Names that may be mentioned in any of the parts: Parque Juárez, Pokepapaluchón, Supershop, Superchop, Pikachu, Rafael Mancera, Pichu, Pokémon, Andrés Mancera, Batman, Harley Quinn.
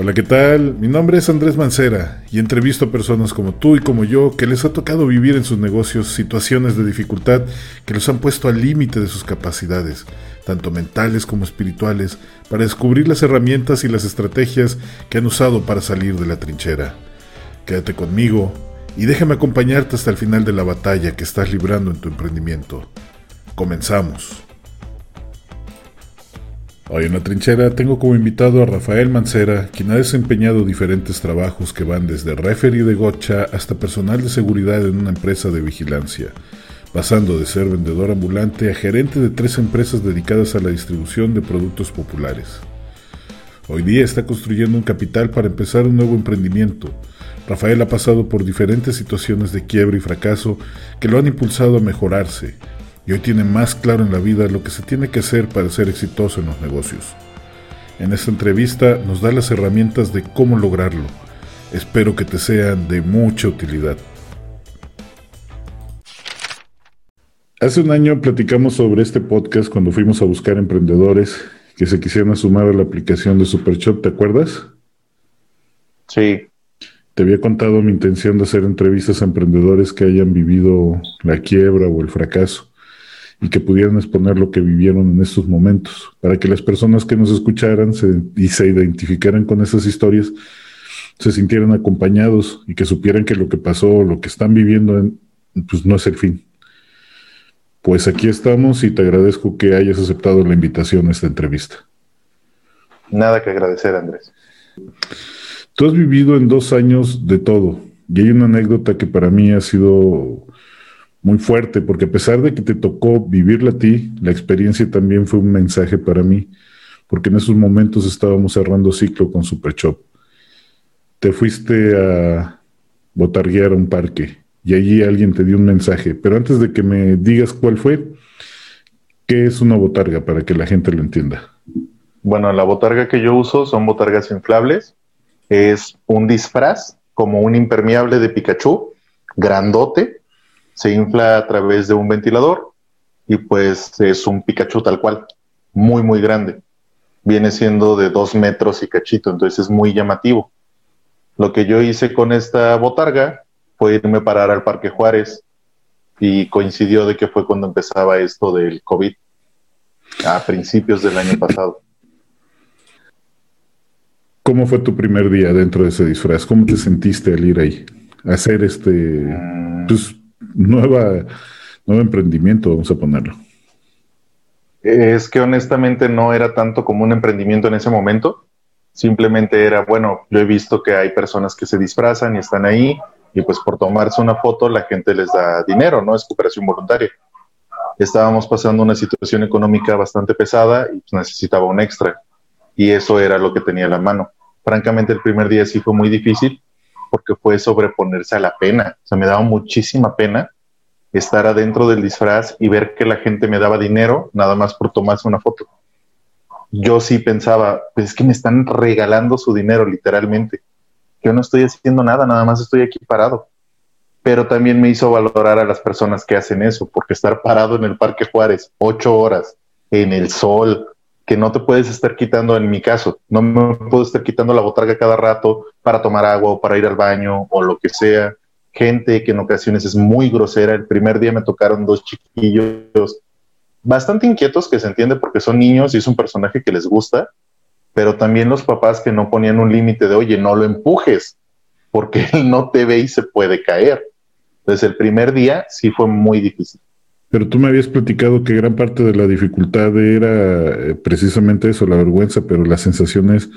Hola, ¿qué tal? Mi nombre es Andrés Mancera y entrevisto a personas como tú y como yo que les ha tocado vivir en sus negocios situaciones de dificultad que los han puesto al límite de sus capacidades, tanto mentales como espirituales, para descubrir las herramientas y las estrategias que han usado para salir de la trinchera. Quédate conmigo y déjame acompañarte hasta el final de la batalla que estás librando en tu emprendimiento. Comenzamos. Hoy en La Trinchera tengo como invitado a Rafael Mancera, quien ha desempeñado diferentes trabajos que van desde referee de gocha hasta personal de seguridad en una empresa de vigilancia, pasando de ser vendedor ambulante a gerente de 3 empresas dedicadas a la distribución de productos populares. Hoy día está construyendo un capital para empezar un nuevo emprendimiento. Rafael ha pasado por diferentes situaciones de quiebra y fracaso que lo han impulsado a mejorarse, y hoy tiene más claro en la vida lo que se tiene que hacer para ser exitoso en los negocios. En esta entrevista nos da las herramientas de cómo lograrlo. Espero que te sean de mucha utilidad. Hace un año platicamos sobre este podcast cuando fuimos a buscar emprendedores que se quisieran sumar a la aplicación de Superchop, ¿te acuerdas? Sí. Te había contado mi intención de hacer entrevistas a emprendedores que hayan vivido la quiebra o el fracaso y que pudieran exponer lo que vivieron en estos momentos, para que las personas que nos escucharan se identificaran con esas historias, se sintieran acompañados y que supieran que lo que pasó o lo que están viviendo pues no es el fin. Pues aquí estamos y te agradezco que hayas aceptado la invitación a esta entrevista. Nada que agradecer, Andrés. Tú has vivido en 2 años de todo, y hay una anécdota que para mí ha sido muy fuerte, porque a pesar de que te tocó vivirla a ti, la experiencia también fue un mensaje para mí, porque en esos momentos estábamos cerrando ciclo con Supershop. Te fuiste a botarguear a un parque, y allí alguien te dio un mensaje. Pero antes de que me digas cuál fue, ¿qué es una botarga para que la gente lo entienda? Bueno, la botarga que yo uso son botargas inflables. Es un disfraz, como un impermeable de Pikachu, grandote. Se infla a través de un ventilador y pues es un Pikachu tal cual, muy muy grande. Viene siendo de 2 metros y cachito, entonces es muy llamativo. Lo que yo hice con esta botarga fue irme a parar al Parque Juárez y coincidió de que fue cuando empezaba esto del COVID, a principios del año pasado. ¿Cómo fue tu primer día dentro de ese disfraz? ¿Cómo te sentiste al ir ahí? A hacer pues, nuevo emprendimiento, vamos a ponerlo. Es que honestamente no era tanto como un emprendimiento en ese momento. Simplemente era, bueno, yo he visto que hay personas que se disfrazan y están ahí, y pues por tomarse una foto la gente les da dinero, ¿no? Es cooperación voluntaria. Estábamos pasando una situación económica bastante pesada y necesitaba un extra. Y eso era lo que tenía a la mano. Francamente, el primer día sí fue muy difícil, porque fue sobreponerse a la pena. O sea, me daba muchísima pena estar adentro del disfraz y ver que la gente me daba dinero nada más por tomarse una foto. Yo sí pensaba, pues es que me están regalando su dinero, literalmente. Yo no estoy haciendo nada, nada más estoy aquí parado. Pero también me hizo valorar a las personas que hacen eso, porque estar parado en el Parque Juárez 8 horas, en el sol, que no te puedes estar quitando, en mi caso, no me puedo estar quitando la botarga cada rato para tomar agua o para ir al baño o lo que sea. Gente que en ocasiones es muy grosera. El primer día me tocaron 2 chiquillos bastante inquietos, que se entiende porque son niños y es un personaje que les gusta, pero también los papás que no ponían un límite de, oye, no lo empujes porque él no te ve y se puede caer. Entonces el primer día sí fue muy difícil. Pero tú me habías platicado que gran parte de la dificultad era precisamente eso, la vergüenza, pero las sensaciones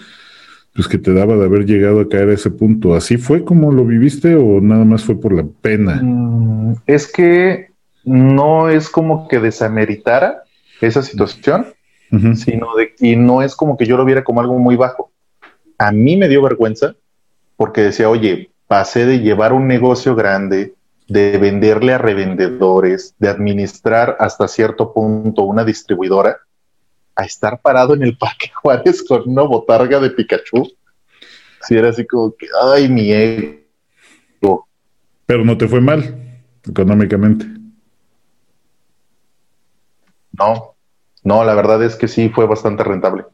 pues, que te daba de haber llegado a caer a ese punto. ¿Así fue como lo viviste o nada más fue por la pena? Es que no es como que desameritara esa situación, uh-huh, y no es como que yo lo viera como algo muy bajo. A mí me dio vergüenza porque decía, oye, pasé de llevar un negocio grande, de venderle a revendedores, de administrar hasta cierto punto una distribuidora, a estar parado en el Parque Juárez con una botarga de Pikachu. Si era así como que, ay, mi ego. Pero no te fue mal económicamente. No, la verdad es que sí fue bastante rentable.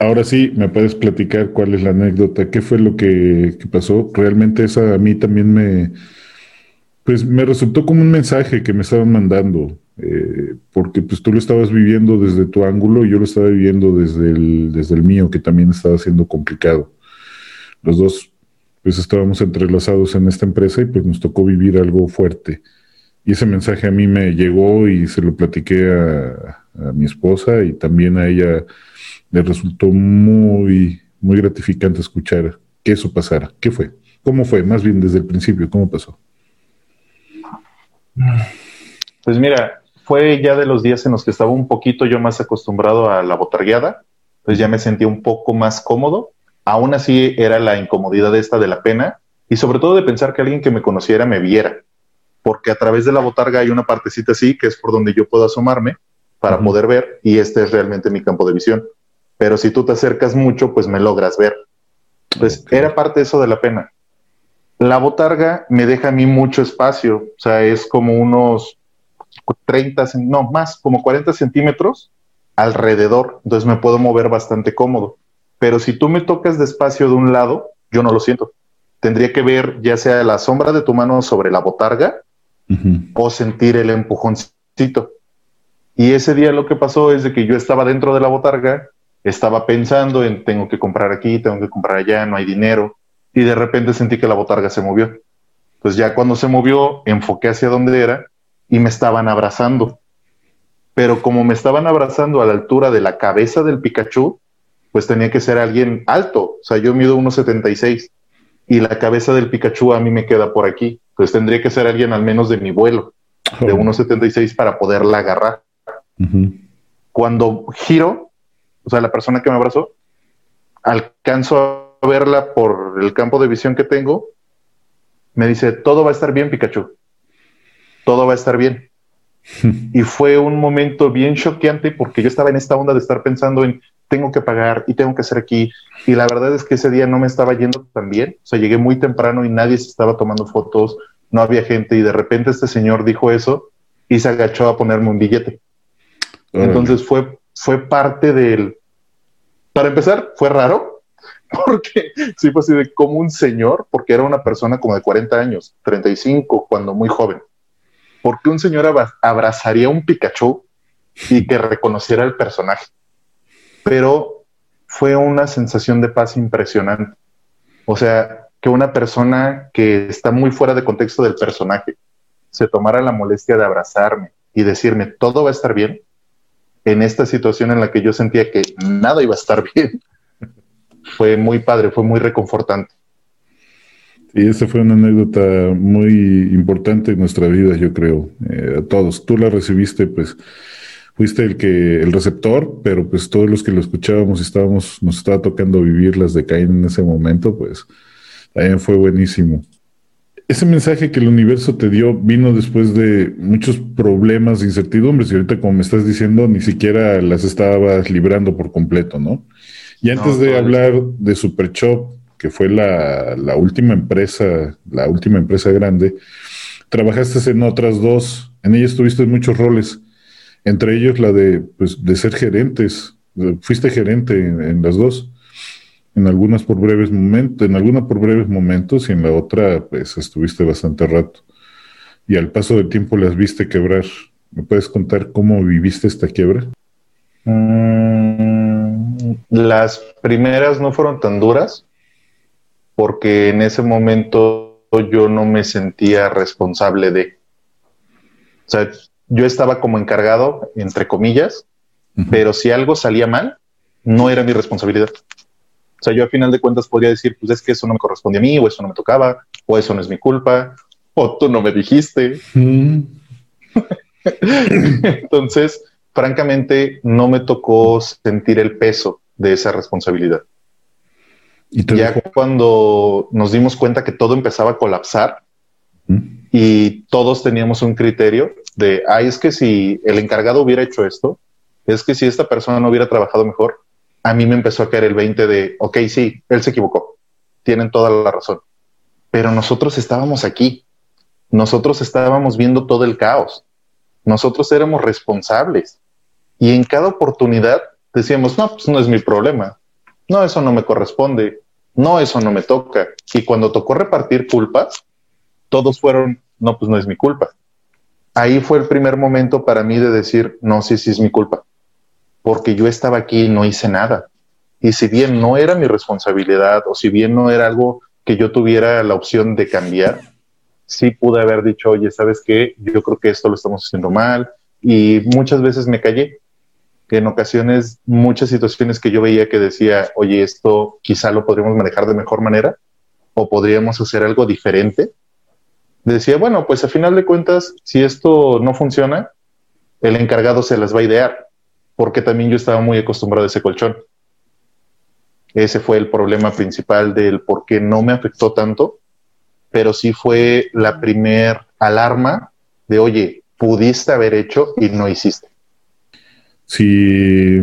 Ahora sí, ¿me puedes platicar cuál es la anécdota? ¿Qué fue lo que pasó? Realmente esa a mí también me resultó como un mensaje que me estaban mandando, porque pues tú lo estabas viviendo desde tu ángulo y yo lo estaba viviendo desde el mío, que también estaba siendo complicado. Los dos pues estábamos entrelazados en esta empresa y pues nos tocó vivir algo fuerte. Y ese mensaje a mí me llegó y se lo platiqué a mi esposa, y también a ella le resultó muy, muy gratificante escuchar que eso pasara. ¿Qué fue? ¿Cómo fue? Más bien desde el principio, ¿cómo pasó? Pues mira, fue ya de los días en los que estaba un poquito yo más acostumbrado a la botargueada, pues ya me sentía un poco más cómodo. Aún así era la incomodidad esta de la pena y sobre todo de pensar que alguien que me conociera me viera, porque a través de la botarga hay una partecita así que es por donde yo puedo asomarme para poder ver, y este es realmente mi campo de visión. Pero si tú te acercas mucho, pues me logras ver. Entonces, era parte eso de la pena. La botarga me deja a mí mucho espacio, o sea, es como unos 40 centímetros alrededor, entonces me puedo mover bastante cómodo. Pero si tú me tocas despacio de un lado, yo no lo siento. Tendría que ver ya sea la sombra de tu mano sobre la botarga o sentir el empujoncito. Y ese día lo que pasó es de que yo estaba dentro de la botarga, estaba pensando en tengo que comprar aquí, tengo que comprar allá, no hay dinero. Y de repente sentí que la botarga se movió. Entonces ya cuando se movió, enfoqué hacia donde era y me estaban abrazando. Pero como me estaban abrazando a la altura de la cabeza del Pikachu, pues tenía que ser alguien alto. O sea, yo mido 1.76 y la cabeza del Pikachu a mí me queda por aquí. Entonces tendría que ser alguien al menos de mi vuelo, de 1.76 para poderla agarrar. Cuando giro, o sea, la persona que me abrazó, alcanzo a verla por el campo de visión que tengo, me dice, todo va a estar bien, Pikachu, todo va a estar bien. Y fue un momento bien choqueante porque yo estaba en esta onda de estar pensando en tengo que pagar y tengo que hacer aquí, y la verdad es que ese día no me estaba yendo tan bien, o sea, llegué muy temprano y nadie se estaba tomando fotos, no había gente, y de repente este señor dijo eso y se agachó a ponerme un billete. Entonces fue parte del... Para empezar, fue raro, porque sí fue así de como un señor, porque era una persona como de 40 años, 35, cuando muy joven. ¿Por qué un señor abrazaría a un Pikachu y que reconociera el personaje? Pero fue una sensación de paz impresionante. O sea, que una persona que está muy fuera de contexto del personaje se tomara la molestia de abrazarme y decirme, todo va a estar bien, en esta situación en la que yo sentía que nada iba a estar bien. Fue muy padre, fue muy reconfortante. Y esa fue una anécdota muy importante en nuestra vida, yo creo. A todos. Tú la recibiste, pues, fuiste el receptor, pero pues todos los que lo escuchábamos nos estaba tocando vivir las de Caín en ese momento, pues, también fue buenísimo. Ese mensaje que el universo te dio vino después de muchos problemas e incertidumbres, y ahorita, como me estás diciendo, ni siquiera las estabas librando por completo, ¿no? Y antes de hablar de Superchop, que fue la última empresa grande, trabajaste en otras dos, en ellas tuviste muchos roles, entre ellos la de ser gerentes, fuiste gerente en las dos. En alguna por breves momentos, y en la otra, pues, estuviste bastante rato. Y al paso del tiempo las viste quebrar. ¿Me puedes contar cómo viviste esta quiebra? Las primeras no fueron tan duras, porque en ese momento yo no me sentía responsable de... O sea, yo estaba como encargado, entre comillas, pero si algo salía mal, no era mi responsabilidad. O sea, yo a final de cuentas podría decir, pues es que eso no me corresponde a mí, o eso no me tocaba, o eso no es mi culpa, o tú no me dijiste. Entonces, francamente, no me tocó sentir el peso de esa responsabilidad. ¿Y ya cuando nos dimos cuenta que todo empezaba a colapsar y todos teníamos un criterio de, es que si el encargado hubiera hecho esto, es que si esta persona no hubiera trabajado mejor, a mí me empezó a caer el 20 de, ok, sí, él se equivocó, tienen toda la razón, pero nosotros estábamos aquí, nosotros estábamos viendo todo el caos, nosotros éramos responsables, y en cada oportunidad decíamos, no, pues no es mi problema, no, eso no me corresponde, no, eso no me toca. Y cuando tocó repartir culpas, todos fueron, no, pues no es mi culpa. Ahí fue el primer momento para mí de decir, no, sí, sí es mi culpa, porque yo estaba aquí y no hice nada. Y si bien no era mi responsabilidad, o si bien no era algo que yo tuviera la opción de cambiar, sí pude haber dicho, oye, ¿sabes qué? Yo creo que esto lo estamos haciendo mal. Y muchas veces me callé. Que en ocasiones, muchas situaciones que yo veía que decía, oye, esto quizá lo podríamos manejar de mejor manera, o podríamos hacer algo diferente. Decía, bueno, pues a final de cuentas, si esto no funciona, el encargado se las va a idear, porque también yo estaba muy acostumbrado a ese colchón. Ese fue el problema principal del por qué no me afectó tanto, pero sí fue la primer alarma de, oye, pudiste haber hecho y no hiciste. Si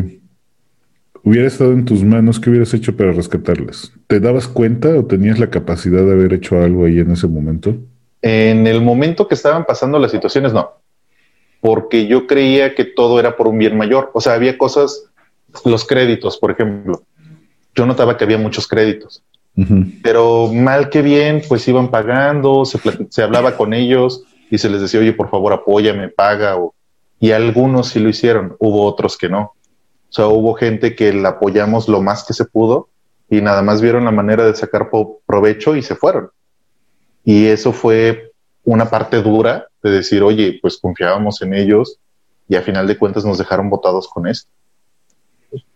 hubiera estado en tus manos, ¿qué hubieras hecho para rescatarlas? ¿Te dabas cuenta o tenías la capacidad de haber hecho algo ahí en ese momento? En el momento que estaban pasando las situaciones, no. Porque yo creía que todo era por un bien mayor. O sea, había cosas, los créditos, por ejemplo. Yo notaba que había muchos créditos. Uh-huh. Pero mal que bien, pues iban pagando, se hablaba con ellos y se les decía, oye, por favor, apóyame, paga o... Y algunos sí lo hicieron, hubo otros que no. O sea, hubo gente que la apoyamos lo más que se pudo y nada más vieron la manera de sacar provecho y se fueron. Y eso fue una parte dura de decir, oye, pues confiábamos en ellos y a final de cuentas nos dejaron botados con esto.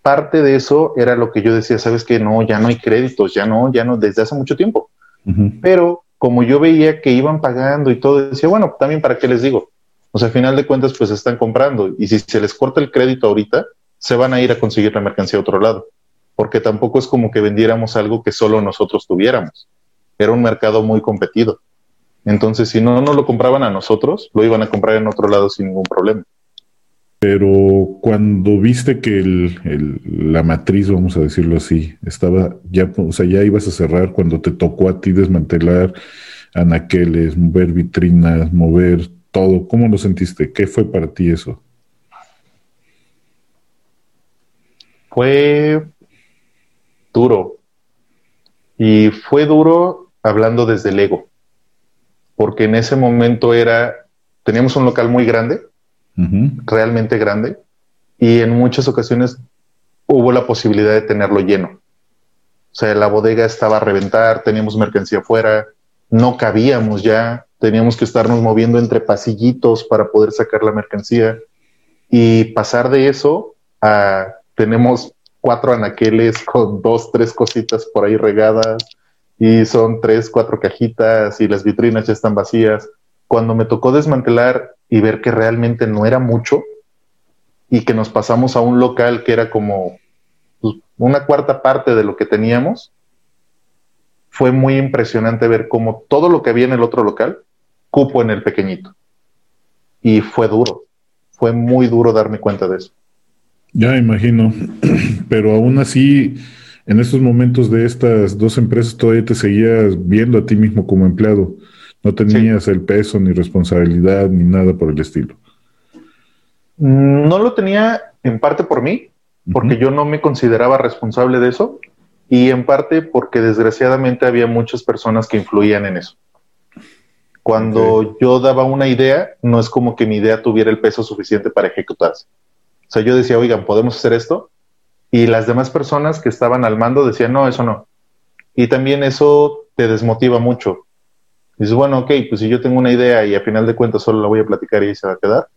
Parte de eso era lo que yo decía, ¿sabes qué? No, ya no hay créditos, ya no, desde hace mucho tiempo. Uh-huh. Pero como yo veía que iban pagando y todo, decía, bueno, también para qué les digo. O sea, al final de cuentas, pues están comprando. Y si se les corta el crédito ahorita, se van a ir a conseguir la mercancía a otro lado. Porque tampoco es como que vendiéramos algo que solo nosotros tuviéramos. Era un mercado muy competido. Entonces, si no lo compraban a nosotros, lo iban a comprar en otro lado sin ningún problema. Pero cuando viste que la matriz, vamos a decirlo así, estaba ya, o sea, ya ibas a cerrar cuando te tocó a ti desmantelar anaqueles, mover vitrinas, mover... todo. ¿Cómo lo sentiste? ¿Qué fue para ti eso? Fue duro. Y fue duro hablando desde el ego. Porque en ese momento teníamos un local muy grande, uh-huh, realmente grande, y en muchas ocasiones hubo la posibilidad de tenerlo lleno. O sea, la bodega estaba a reventar, teníamos mercancía afuera, no cabíamos ya. Teníamos que estarnos moviendo entre pasillitos para poder sacar la mercancía y pasar de eso a tenemos 4 anaqueles con 2, 3 cositas por ahí regadas y son 3, 4 cajitas y las vitrinas ya están vacías. Cuando me tocó desmantelar y ver que realmente no era mucho y que nos pasamos a un local que era como una cuarta parte de lo que teníamos, fue muy impresionante ver cómo todo lo que había en el otro local cupo en el pequeñito. Y fue duro. Fue muy duro darme cuenta de eso. Ya imagino. Pero aún así, en esos momentos de estas dos empresas todavía te seguías viendo a ti mismo como empleado. No tenías el peso, ni responsabilidad, ni nada por el estilo. No lo tenía en parte por mí, porque yo no me consideraba responsable de eso. Y en parte porque desgraciadamente había muchas personas que influían en eso. Cuando yo daba una idea, no es como que mi idea tuviera el peso suficiente para ejecutarse. O sea, yo decía, oigan, ¿podemos hacer esto? Y las demás personas que estaban al mando decían, no, eso no. Y también eso te desmotiva mucho. Dices, bueno, ok, pues si yo tengo una idea y a final de cuentas solo la voy a platicar y ahí se va a quedar,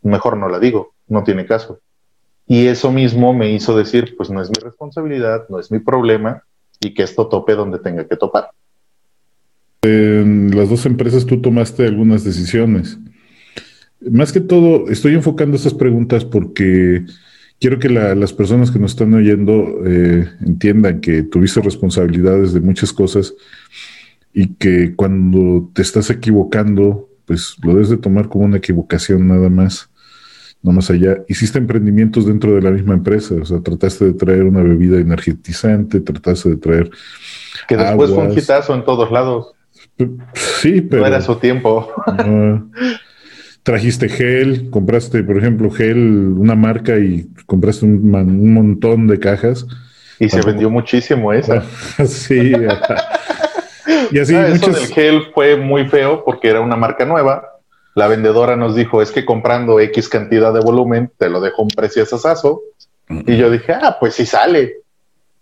mejor no la digo, no tiene caso. Y eso mismo me hizo decir, pues no es mi responsabilidad, no es mi problema, y que esto tope donde tenga que topar. En las dos empresas tú tomaste algunas decisiones. Más que todo, estoy enfocando estas preguntas porque quiero que las personas que nos están oyendo entiendan que tuviste responsabilidades de muchas cosas y que cuando te estás equivocando, pues lo debes de tomar como una equivocación nada más. No más allá, hiciste emprendimientos dentro de la misma empresa, o sea, trataste de traer una bebida energizante, trataste de traer que después aguas. Fue un hitazo en todos lados. Sí, pero... No era su tiempo. No. trajiste gel, compraste, por ejemplo, gel, una marca y compraste un montón de cajas. Y se vendió muchísimo esa. Sí. Y así muchas... Eso del gel fue muy feo porque era una marca nueva. La vendedora nos dijo, es que comprando X cantidad de volumen, te lo dejo un precio asasazo. Y yo dije, ah, pues sí sale.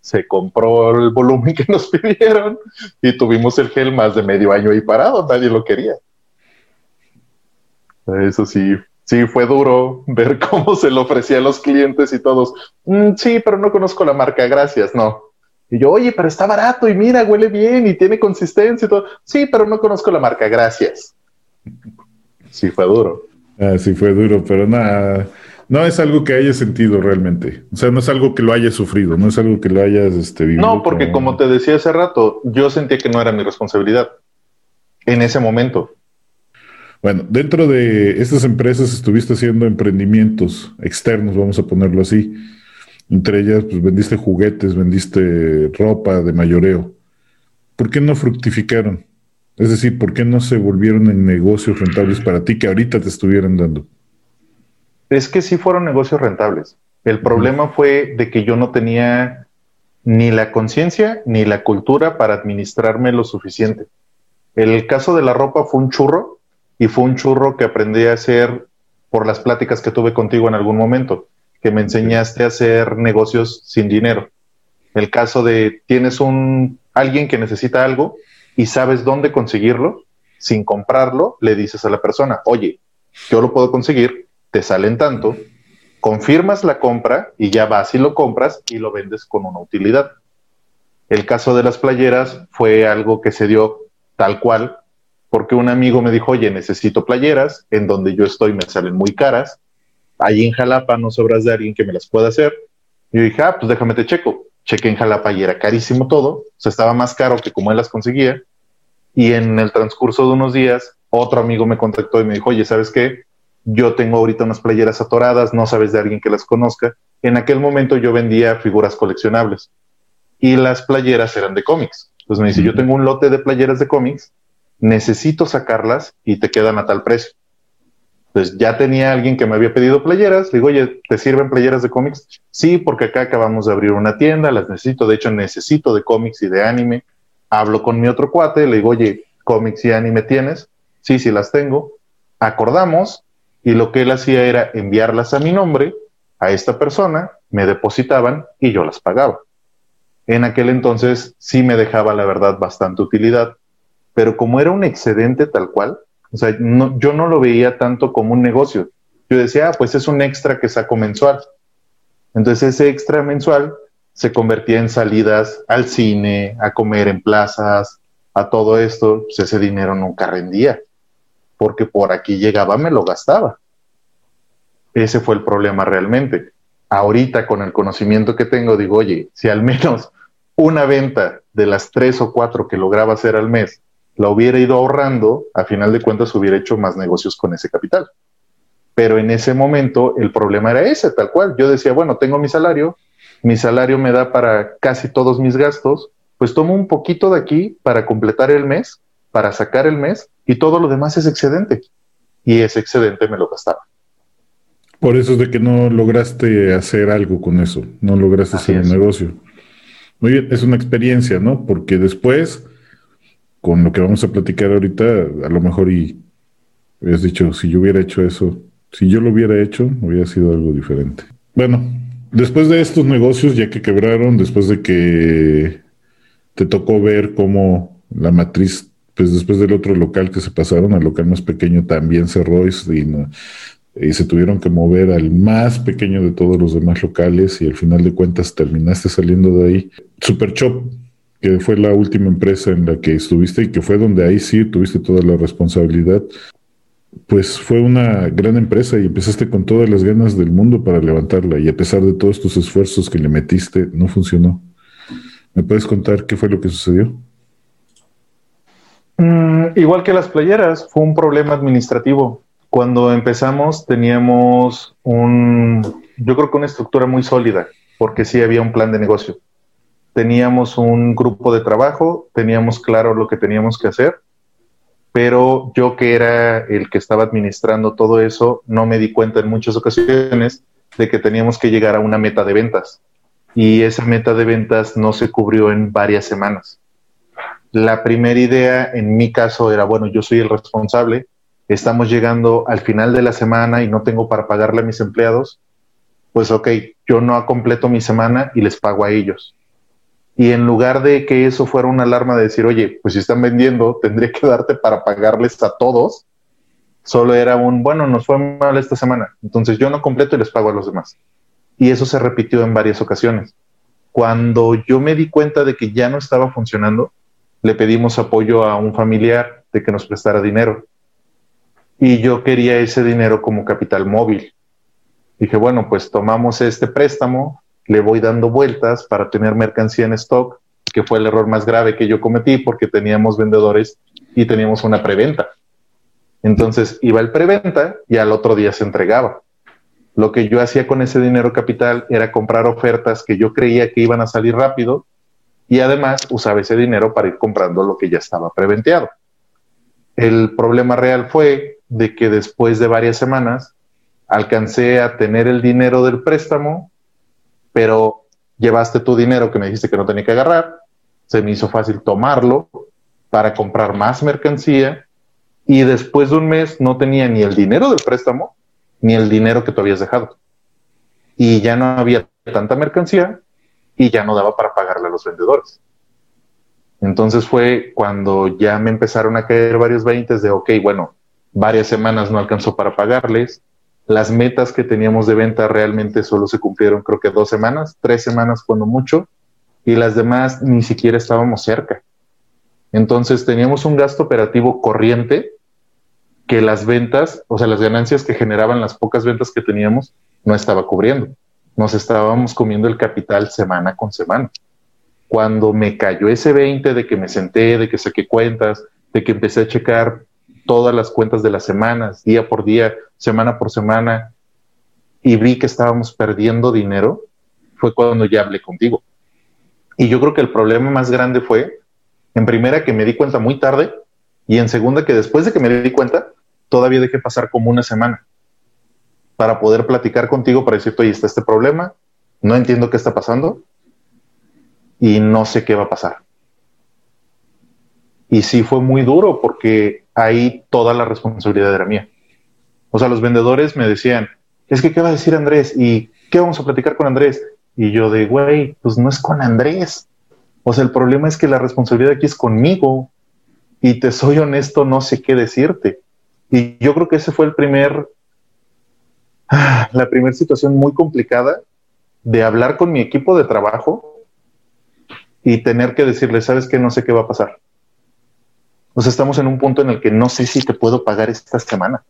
Se compró el volumen que nos pidieron y tuvimos el gel más de medio año ahí parado. Nadie lo quería. Eso sí, sí fue duro ver cómo se lo ofrecía a los clientes y todos. Sí, pero no conozco la marca, gracias, no. Y yo, oye, pero está barato y mira, huele bien y tiene consistencia y todo. Sí, pero no conozco la marca, gracias. Sí fue duro. Ah, sí fue duro, pero nada, no es algo que haya sentido realmente. O sea, no es algo que lo hayas sufrido, no es algo que lo hayas vivido. No, porque como te decía hace rato, yo sentía que no era mi responsabilidad en ese momento. Bueno, dentro de estas empresas estuviste haciendo emprendimientos externos, vamos a ponerlo así. Entre ellas, pues vendiste juguetes, vendiste ropa de mayoreo. ¿Por qué no fructificaron? Es decir, ¿por qué no se volvieron en negocios rentables para ti que ahorita te estuvieran dando? Es que sí fueron negocios rentables. El problema fue de que yo no tenía ni la conciencia ni la cultura para administrarme lo suficiente. El caso de la ropa fue un churro y fue un churro que aprendí a hacer por las pláticas que tuve contigo en algún momento, que me enseñaste a hacer negocios sin dinero. El caso de tienes alguien que necesita algo y sabes dónde conseguirlo, sin comprarlo, le dices a la persona, oye, yo lo puedo conseguir, te salen tanto, confirmas la compra y ya vas y lo compras y lo vendes con una utilidad. El caso de las playeras fue algo que se dio tal cual, porque un amigo me dijo, oye, necesito playeras, en donde yo estoy me salen muy caras, ahí en Jalapa no sabrás de alguien que me las pueda hacer. Y yo dije, ah, pues déjame te checo. Chequé en Jalapa y era carísimo todo. O sea, estaba más caro que como él las conseguía. Y en el transcurso de unos días, otro amigo me contactó y me dijo, oye, ¿sabes qué? Yo tengo ahorita unas playeras atoradas, no sabes de alguien que las conozca. En aquel momento yo vendía figuras coleccionables y las playeras eran de cómics. Entonces me dice, yo tengo un lote de playeras de cómics, necesito sacarlas y te quedan a tal precio. Entonces ya tenía alguien que me había pedido playeras. Le digo, oye, ¿te sirven playeras de cómics? Sí, porque acá acabamos de abrir una tienda, las necesito. De hecho, necesito de cómics y de anime. Hablo con mi otro cuate, le digo, oye, ¿cómics y anime tienes? Sí, sí las tengo. Acordamos y lo que él hacía era enviarlas a mi nombre, a esta persona, me depositaban y yo las pagaba. En aquel entonces sí me dejaba, la verdad, bastante utilidad, pero como era un excedente tal cual, o sea, no, yo no lo veía tanto como un negocio. Yo decía, ah, pues es un extra que saco mensual. Entonces ese extra mensual se convertía en salidas al cine, a comer en plazas, a todo esto. Pues ese dinero nunca rendía, porque por aquí llegaba, me lo gastaba. Ese fue el problema realmente. Ahorita con el conocimiento que tengo, digo, oye, si al menos una venta de las 3 o 4 que lograba hacer al mes, la hubiera ido ahorrando, a final de cuentas hubiera hecho más negocios con ese capital. Pero en ese momento el problema era ese, tal cual. Yo decía, bueno, tengo mi salario me da para casi todos mis gastos, pues tomo un poquito de aquí para completar el mes, para sacar el mes, y todo lo demás es excedente. Y ese excedente me lo gastaba. Por eso es de que no lograste hacer algo con eso, no lograste hacer un negocio. Muy bien, es una experiencia, ¿no? Porque después... con lo que vamos a platicar ahorita, a lo mejor y hubieras dicho, si yo hubiera hecho eso, si yo lo hubiera hecho, hubiera sido algo diferente. Bueno, después de estos negocios, ya que quebraron, después de que te tocó ver cómo la matriz, pues después del otro local que se pasaron, al local más pequeño también cerró y se tuvieron que mover al más pequeño de todos los demás locales y al final de cuentas terminaste saliendo de ahí. Superchop, que fue la última empresa en la que estuviste y que fue donde ahí sí tuviste toda la responsabilidad, pues fue una gran empresa y empezaste con todas las ganas del mundo para levantarla y a pesar de todos tus esfuerzos que le metiste, no funcionó. ¿Me puedes contar qué fue lo que sucedió? Igual que las playeras, fue un problema administrativo. Cuando empezamos teníamos yo creo que una estructura muy sólida, porque sí había un plan de negocio. Teníamos un grupo de trabajo, teníamos claro lo que teníamos que hacer, pero yo, que era el que estaba administrando todo eso, no me di cuenta en muchas ocasiones de que teníamos que llegar a una meta de ventas, y esa meta de ventas no se cubrió en varias semanas. La primera idea en mi caso era, bueno, yo soy el responsable, estamos llegando al final de la semana y no tengo para pagarle a mis empleados, pues ok, yo no completo mi semana y les pago a ellos. Y en lugar de que eso fuera una alarma de decir, oye, pues si están vendiendo, tendría que darte para pagarles a todos, solo era un, bueno, nos fue mal esta semana, entonces yo no completo y les pago a los demás. Y eso se repitió en varias ocasiones. Cuando yo me di cuenta de que ya no estaba funcionando, le pedimos apoyo a un familiar de que nos prestara dinero. Y yo quería ese dinero como capital móvil. Dije, bueno, pues tomamos este préstamo, le voy dando vueltas para tener mercancía en stock, que fue el error más grave que yo cometí porque teníamos vendedores y teníamos una preventa. Entonces iba el preventa y al otro día se entregaba. Lo que yo hacía con ese dinero capital era comprar ofertas que yo creía que iban a salir rápido y además usaba ese dinero para ir comprando lo que ya estaba preventeado. El problema real fue de que después de varias semanas alcancé a tener el dinero del préstamo, pero llevaste tu dinero que me dijiste que no tenía que agarrar, se me hizo fácil tomarlo para comprar más mercancía y después de un mes no tenía ni el dinero del préstamo ni el dinero que tú habías dejado. Y ya no había tanta mercancía y ya no daba para pagarle a los vendedores. Entonces fue cuando ya me empezaron a caer varios veintes de, ok, bueno, varias semanas no alcanzó para pagarles. Las metas que teníamos de venta realmente solo se cumplieron, creo que 2 semanas, 3 semanas cuando mucho, y las demás ni siquiera estábamos cerca. Entonces teníamos un gasto operativo corriente que las ventas, o sea, las ganancias que generaban las pocas ventas que teníamos, no estaba cubriendo. Nos estábamos comiendo el capital semana con semana. Cuando me cayó ese 20 de que me senté, de que saqué cuentas, de que empecé a checar todas las cuentas de las semanas, día por día, semana por semana, y vi que estábamos perdiendo dinero, fue cuando ya hablé contigo. Y yo creo que el problema más grande fue, en primera, que me di cuenta muy tarde, y en segunda, que después de que me di cuenta, todavía dejé pasar como una semana para poder platicar contigo, para decirte, oye, está este problema, no entiendo qué está pasando y no sé qué va a pasar. Y sí fue muy duro porque ahí toda la responsabilidad era mía. O sea, los vendedores me decían, es que ¿qué va a decir Andrés? ¿Y qué vamos a platicar con Andrés? Y yo de, güey, pues no es con Andrés. O sea, el problema es que la responsabilidad aquí es conmigo. Y te soy honesto, no sé qué decirte. Y yo creo que ese fue la primera situación muy complicada de hablar con mi equipo de trabajo y tener que decirles, ¿sabes qué? No sé qué va a pasar. O sea, estamos en un punto en el que no sé si te puedo pagar esta semana.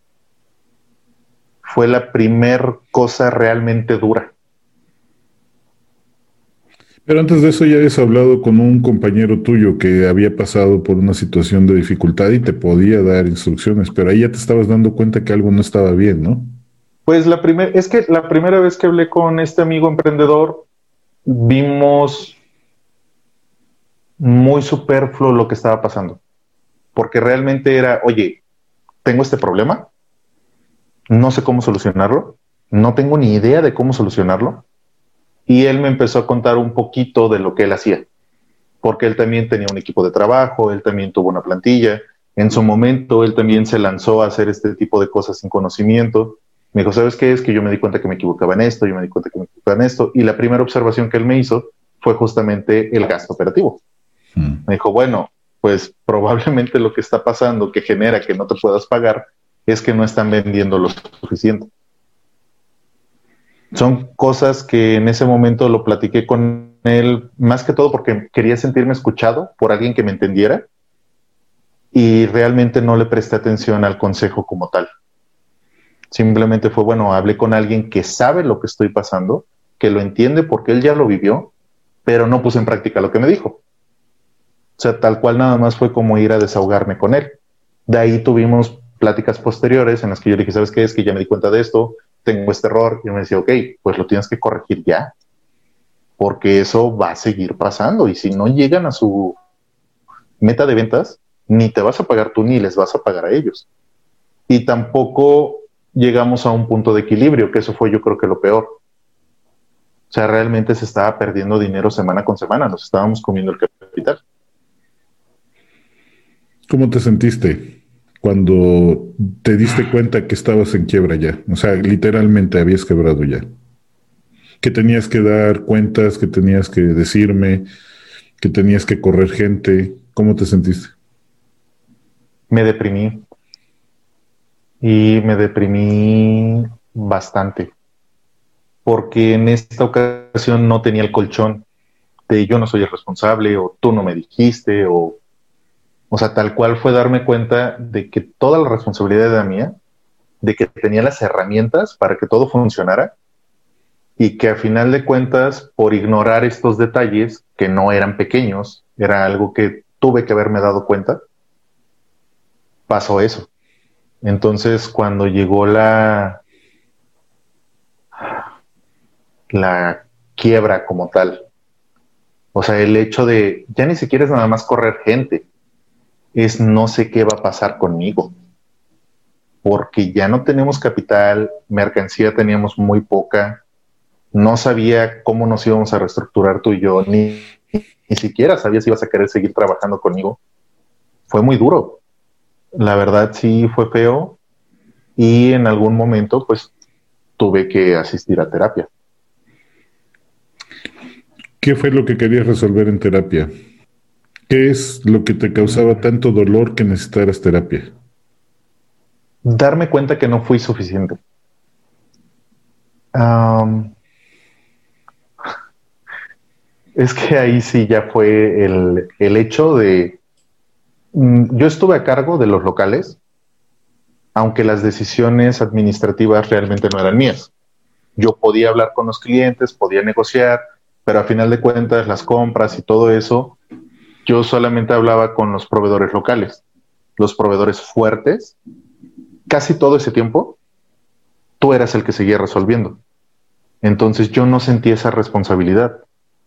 Fue la primer cosa realmente dura. Pero antes de eso ya habías hablado con un compañero tuyo que había pasado por una situación de dificultad y te podía dar instrucciones, pero ahí ya te estabas dando cuenta que algo no estaba bien, ¿no? Pues la primera vez que hablé con este amigo emprendedor, vimos muy superfluo lo que estaba pasando. Porque realmente era, oye, tengo este problema, no sé cómo solucionarlo, no tengo ni idea de cómo solucionarlo. Y él me empezó a contar un poquito de lo que él hacía, porque él también tenía un equipo de trabajo, él también tuvo una plantilla, en su momento él también se lanzó a hacer este tipo de cosas sin conocimiento. Me dijo, ¿sabes qué? Es que yo me di cuenta que me equivocaba en esto, y la primera observación que él me hizo fue justamente el gasto operativo. Me dijo, bueno, pues probablemente lo que está pasando que genera que no te puedas pagar es que no están vendiendo lo suficiente. Son cosas que en ese momento lo platiqué con él, más que todo porque quería sentirme escuchado por alguien que me entendiera, y realmente no le presté atención al consejo como tal. Simplemente fue, bueno, hablé con alguien que sabe lo que estoy pasando, que lo entiende porque él ya lo vivió, pero no puse en práctica lo que me dijo. O sea, tal cual nada más fue como ir a desahogarme con él. De ahí tuvimos pláticas posteriores en las que yo le dije, ¿sabes qué? Es que ya me di cuenta de esto, tengo este error, y me decía, ok, pues lo tienes que corregir ya, porque eso va a seguir pasando, y si no llegan a su meta de ventas, ni te vas a pagar tú ni les vas a pagar a ellos. Y tampoco llegamos a un punto de equilibrio, que eso fue yo creo que lo peor. O sea, realmente se estaba perdiendo dinero semana con semana, nos estábamos comiendo el capital. ¿Cómo te sentiste cuando te diste cuenta que estabas en quiebra ya? O sea, literalmente habías quebrado ya. Que tenías que dar cuentas, que tenías que decirme, que tenías que correr gente. ¿Cómo te sentiste? Me deprimí. Y me deprimí bastante. Porque en esta ocasión no tenía el colchón de yo no soy el responsable, o tú no me dijiste, o sea, tal cual fue darme cuenta de que toda la responsabilidad era mía, de que tenía las herramientas para que todo funcionara, y que a final de cuentas, por ignorar estos detalles, que no eran pequeños, era algo que tuve que haberme dado cuenta, pasó eso. Entonces, cuando llegó la quiebra como tal, o sea, el hecho de, ya ni siquiera es nada más correr gente, es no sé qué va a pasar conmigo, porque ya no tenemos capital, mercancía teníamos muy poca, no sabía cómo nos íbamos a reestructurar tú y yo, ni siquiera sabía si ibas a querer seguir trabajando conmigo. Fue muy duro. La verdad sí fue feo, y en algún momento pues tuve que asistir a terapia. ¿Qué fue lo que querías resolver en terapia? ¿Qué es lo que te causaba tanto dolor que necesitaras terapia? Darme cuenta que no fui suficiente. Es que ahí sí ya fue el hecho de... Yo estuve a cargo de los locales, aunque las decisiones administrativas realmente no eran mías. Yo podía hablar con los clientes, podía negociar, pero a final de cuentas las compras y todo eso... Yo solamente hablaba con los proveedores locales, los proveedores fuertes. Casi todo ese tiempo, tú eras el que seguía resolviendo. Entonces yo no sentí esa responsabilidad,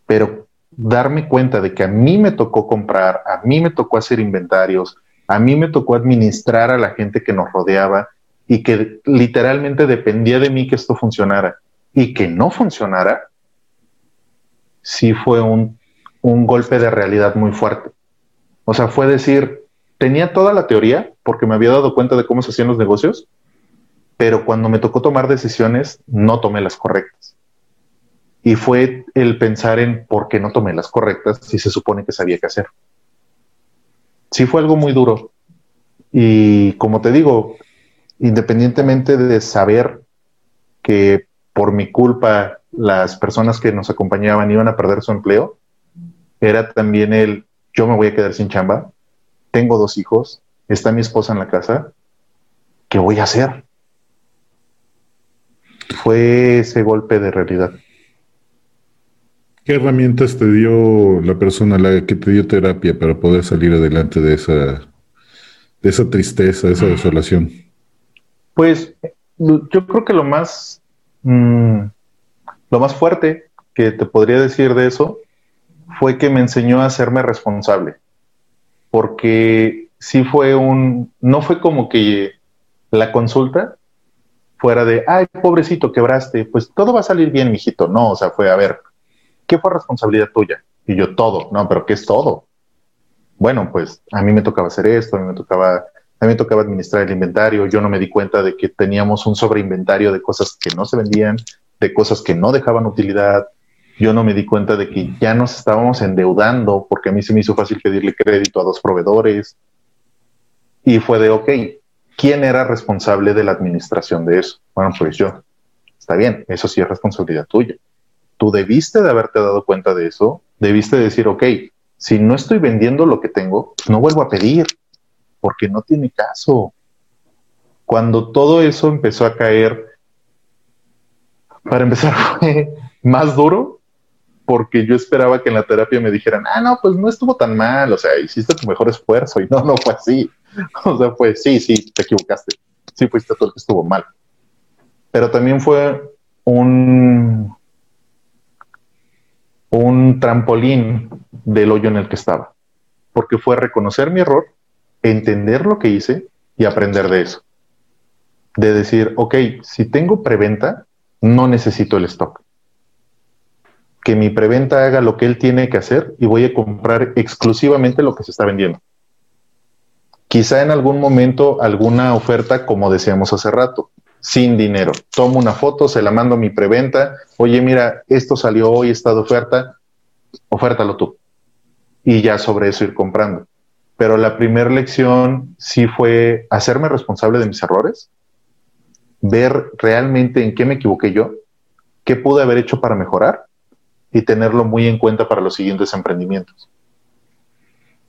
pero darme cuenta de que a mí me tocó comprar, a mí me tocó hacer inventarios, a mí me tocó administrar a la gente que nos rodeaba y que literalmente dependía de mí que esto funcionara y que no funcionara, sí fue un golpe de realidad muy fuerte. O sea, fue decir, tenía toda la teoría porque me había dado cuenta de cómo se hacían los negocios, pero cuando me tocó tomar decisiones, no tomé las correctas. Y fue el pensar en por qué no tomé las correctas si se supone que sabía qué hacer. Sí fue algo muy duro. Y como te digo, independientemente de saber que por mi culpa las personas que nos acompañaban iban a perder su empleo, era también yo me voy a quedar sin chamba, tengo 2 hijos, está mi esposa en la casa, ¿qué voy a hacer? Fue ese golpe de realidad. ¿Qué herramientas te dio la persona, la que te dio terapia, para poder salir adelante de esa tristeza, de esa desolación? Pues yo creo que lo más fuerte que te podría decir de eso fue que me enseñó a hacerme responsable, porque sí fue no fue como que la consulta fuera de, ay, pobrecito, quebraste, pues todo va a salir bien, mijito. No, o sea, fue, a ver, ¿qué fue responsabilidad tuya? Y yo, todo. No, pero ¿qué es todo? Bueno, pues a mí me tocaba hacer esto, a mí me tocaba administrar el inventario, yo no me di cuenta de que teníamos un sobreinventario de cosas que no se vendían, de cosas que no dejaban utilidad. Yo no me di cuenta de que ya nos estábamos endeudando, porque a mí se me hizo fácil pedirle crédito a 2 proveedores. Y fue de, ok, ¿quién era responsable de la administración de eso? Bueno, pues yo. Está bien, eso sí es responsabilidad tuya. Tú debiste de haberte dado cuenta de eso, debiste decir, ok, si no estoy vendiendo lo que tengo, pues no vuelvo a pedir, porque no tiene caso. Cuando todo eso empezó a caer, para empezar fue más duro, porque yo esperaba que en la terapia me dijeran, no, pues no estuvo tan mal, o sea, hiciste tu mejor esfuerzo, y no fue así. O sea, fue, sí, te equivocaste, sí fuiste todo lo que estuvo mal. Pero también fue un trampolín del hoyo en el que estaba, porque fue reconocer mi error entender lo que hice y aprender de eso. De decir, ok, si tengo preventa, no necesito el stock. Que mi preventa haga lo que él tiene que hacer y voy a comprar exclusivamente lo que se está vendiendo. Quizá en algún momento alguna oferta, como decíamos hace rato, sin dinero. Tomo una foto, se la mando a mi preventa. Oye, mira, esto salió hoy, está de oferta. Ofértalo tú. Y ya sobre eso ir comprando. Pero la primera lección sí fue hacerme responsable de mis errores, ver realmente en qué me equivoqué yo, qué pude haber hecho para mejorar y tenerlo muy en cuenta para los siguientes emprendimientos.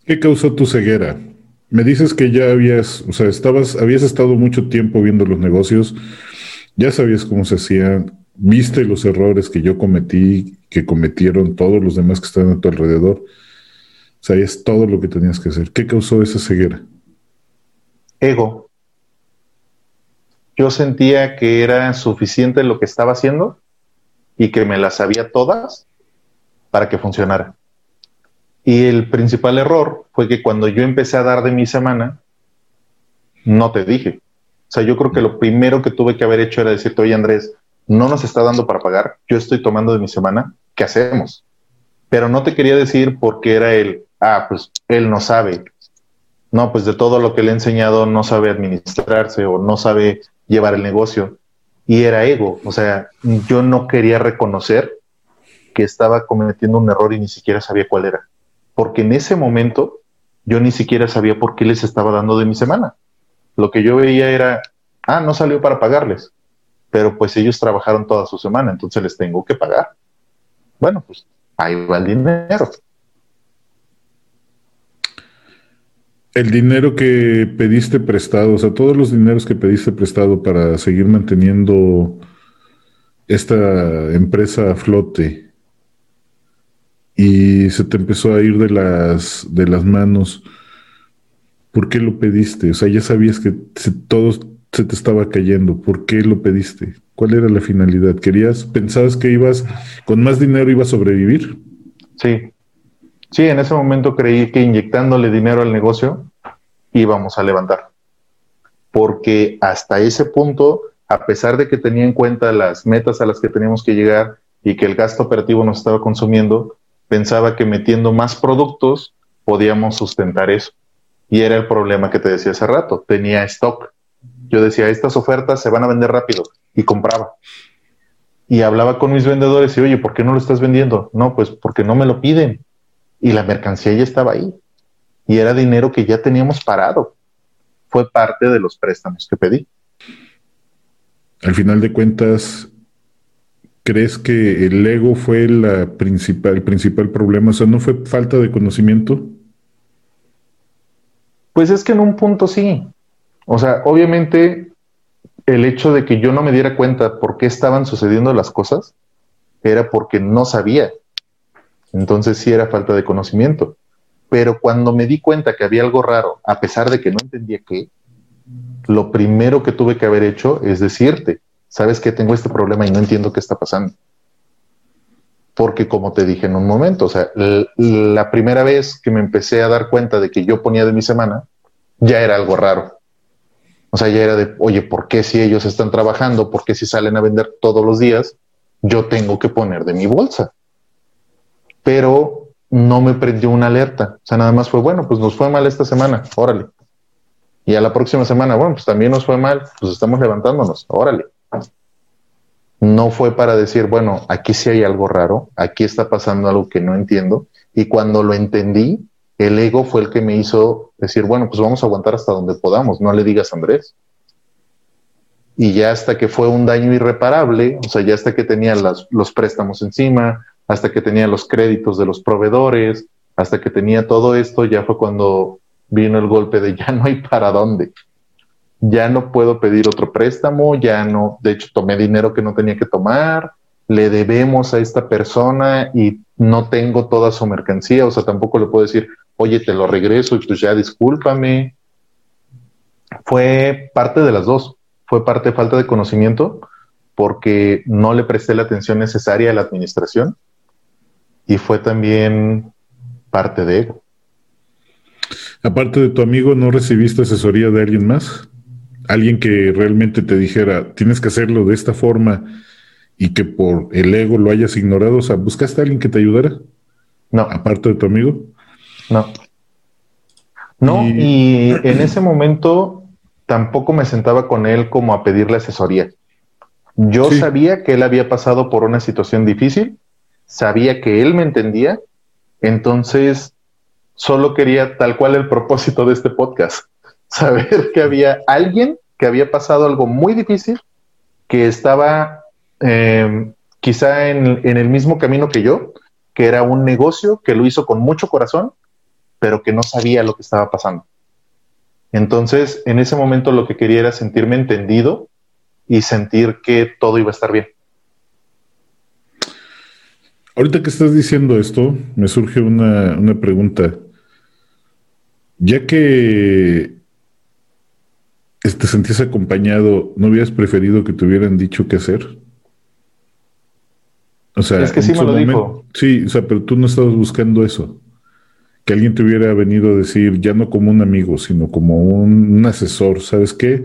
¿Qué causó tu ceguera? Me dices que ya habías estado mucho tiempo viendo los negocios, ya sabías cómo se hacían, viste los errores que yo cometí, que cometieron todos los demás que estaban a tu alrededor, sabías todo lo que tenías que hacer. ¿Qué causó esa ceguera? Ego. Yo sentía que era suficiente lo que estaba haciendo y que me las sabía todas para que funcionara. Y el principal error fue que cuando yo empecé a dar de mi semana, no te dije. O sea, yo creo que lo primero que tuve que haber hecho era decirte, oye Andrés, no nos está dando para pagar, yo estoy tomando de mi semana, ¿qué hacemos? Pero no te quería decir porque era él. Pues él no sabe. No, pues de todo lo que le he enseñado no sabe administrarse o no sabe llevar el negocio. Y era ego. O sea, yo no quería reconocer que estaba cometiendo un error y ni siquiera sabía cuál era. Porque en ese momento yo ni siquiera sabía por qué les estaba dando de mi semana. Lo que yo veía era, no salió para pagarles. Pero pues ellos trabajaron toda su semana, entonces les tengo que pagar. Bueno, pues ahí va el dinero. El dinero que pediste prestado, o sea, todos los dineros que pediste prestado para seguir manteniendo esta empresa a flote y se te empezó a ir de las manos, ¿por qué lo pediste? O sea, ya sabías que todo se te estaba cayendo, ¿por qué lo pediste? ¿Cuál era la finalidad? ¿Pensabas que con más dinero ibas a sobrevivir? Sí. Sí, en ese momento creí que inyectándole dinero al negocio íbamos a levantar. Porque hasta ese punto, a pesar de que tenía en cuenta las metas a las que teníamos que llegar y que el gasto operativo nos estaba consumiendo, pensaba que metiendo más productos podíamos sustentar eso. Y era el problema que te decía hace rato. Tenía stock. Yo decía, estas ofertas se van a vender rápido. Y compraba. Y hablaba con mis vendedores y, oye, ¿por qué no lo estás vendiendo? No, pues porque no me lo piden. Y la mercancía ya estaba ahí. Y era dinero que ya teníamos parado. Fue parte de los préstamos que pedí. Al final de cuentas, ¿crees que el ego fue el principal problema? O sea, ¿no fue falta de conocimiento? Pues es que en un punto sí. O sea, obviamente, el hecho de que yo no me diera cuenta por qué estaban sucediendo las cosas era porque no sabía. Entonces sí era falta de conocimiento. Pero cuando me di cuenta que había algo raro, a pesar de que no entendía qué, lo primero que tuve que haber hecho es decirte, sabes que tengo este problema y no entiendo qué está pasando. Porque como te dije en un momento, o sea, la primera vez que me empecé a dar cuenta de que yo ponía de mi semana, ya era algo raro. O sea, ya era de, oye, ¿por qué si ellos están trabajando? ¿Por qué si salen a vender todos los días? Yo tengo que poner de mi bolsa. Pero no me prendió una alerta. O sea, nada más fue, bueno, pues nos fue mal esta semana, órale. Y a la próxima semana, bueno, pues también nos fue mal, pues estamos levantándonos, órale. No fue para decir, bueno, aquí sí hay algo raro, aquí está pasando algo que no entiendo. Y cuando lo entendí, el ego fue el que me hizo decir, bueno, pues vamos a aguantar hasta donde podamos, no le digas a Andrés. Y ya hasta que fue un daño irreparable, o sea, ya hasta que tenía los préstamos encima, hasta que tenía los créditos de los proveedores, hasta que tenía todo esto, ya fue cuando vino el golpe de ya no hay para dónde. Ya no puedo pedir otro préstamo, ya no, de hecho tomé dinero que no tenía que tomar, le debemos a esta persona y no tengo toda su mercancía, o sea, tampoco le puedo decir, oye, te lo regreso y pues ya discúlpame. Fue parte de las dos, fue parte de falta de conocimiento, porque no le presté la atención necesaria a la administración, y fue también parte de ego. aparte de tu amigo, ¿no recibiste asesoría de alguien más? Alguien que realmente te dijera, tienes que hacerlo de esta forma y que por el ego lo hayas ignorado. O sea, ¿buscaste a alguien que te ayudara? No. ¿Aparte de tu amigo? No. No, y en ese momento tampoco me sentaba con él como a pedirle asesoría. Yo sabía que él había pasado por una situación difícil, sabía que él me entendía, entonces solo quería, tal cual el propósito de este podcast, saber que había alguien que había pasado algo muy difícil, que estaba quizá en el mismo camino que yo, que era un negocio que lo hizo con mucho corazón, pero que no sabía lo que estaba pasando. Entonces, en ese momento lo que quería era sentirme entendido y sentir que todo iba a estar bien. Ahorita que estás diciendo esto, me surge una pregunta. Ya que te sentías acompañado, ¿no hubieras preferido que te hubieran dicho qué hacer? O sea, es que sí me lo dijo. Sí, o sea, pero tú no estabas buscando eso. Que alguien te hubiera venido a decir, ya no como un amigo, sino como un asesor, ¿sabes qué?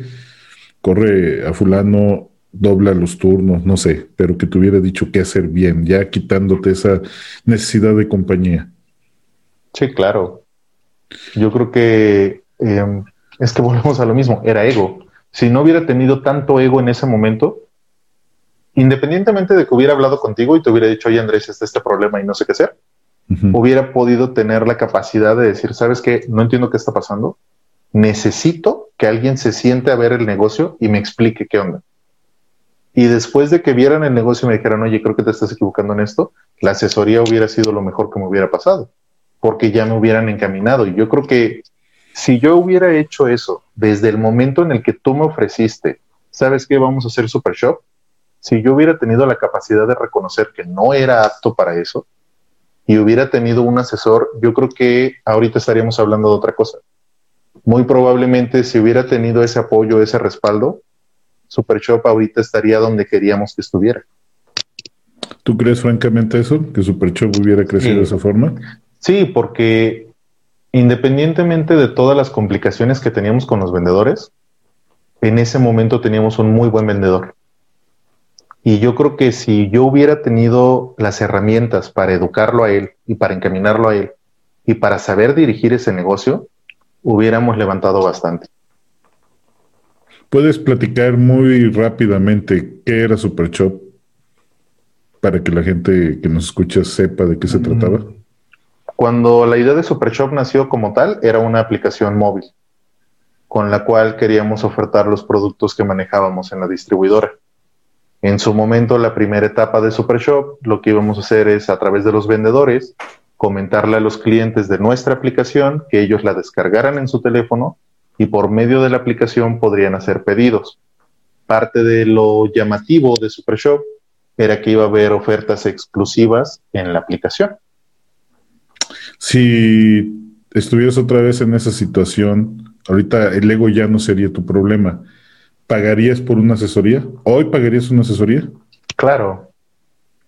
Corre a fulano, dobla los turnos, no sé, pero que te hubiera dicho qué hacer bien, ya quitándote esa necesidad de compañía. Sí, claro. Yo creo que es que volvemos a lo mismo, era ego. Si no hubiera tenido tanto ego en ese momento, independientemente de que hubiera hablado contigo y te hubiera dicho, oye Andrés, está este problema y no sé qué hacer, hubiera podido tener la capacidad de decir, ¿sabes qué? No entiendo qué está pasando. Necesito que alguien se siente a ver el negocio y me explique qué onda. Y después de que vieran el negocio y me dijeran, oye, creo que te estás equivocando en esto, la asesoría hubiera sido lo mejor que me hubiera pasado, porque ya me hubieran encaminado. Y yo creo que si yo hubiera hecho eso desde el momento en el que tú me ofreciste, ¿sabes qué? Vamos a hacer Supershop. Si yo hubiera tenido la capacidad de reconocer que no era apto para eso, y hubiera tenido un asesor, yo creo que ahorita estaríamos hablando de otra cosa. Muy probablemente, si hubiera tenido ese apoyo, ese respaldo, Supershop ahorita estaría donde queríamos que estuviera. ¿Tú crees francamente eso? ¿Que Supershop hubiera crecido de esa forma? Sí, porque independientemente de todas las complicaciones que teníamos con los vendedores, en ese momento teníamos un muy buen vendedor. Y yo creo que si yo hubiera tenido las herramientas para educarlo a él y para encaminarlo a él y para saber dirigir ese negocio, hubiéramos levantado bastante. ¿Puedes platicar muy rápidamente qué era Superchop para que la gente que nos escucha sepa de qué se trataba? Cuando la idea de Superchop nació como tal, era una aplicación móvil con la cual queríamos ofertar los productos que manejábamos en la distribuidora. En su momento, la primera etapa de Supershop, lo que íbamos a hacer es, a través de los vendedores, comentarle a los clientes de nuestra aplicación que ellos la descargaran en su teléfono y por medio de la aplicación podrían hacer pedidos. Parte de lo llamativo de Supershop era que iba a haber ofertas exclusivas en la aplicación. Si estuvieras otra vez en esa situación, ahorita el ego ya no sería tu problema. ¿Pagarías por una asesoría? ¿Hoy pagarías una asesoría? Claro.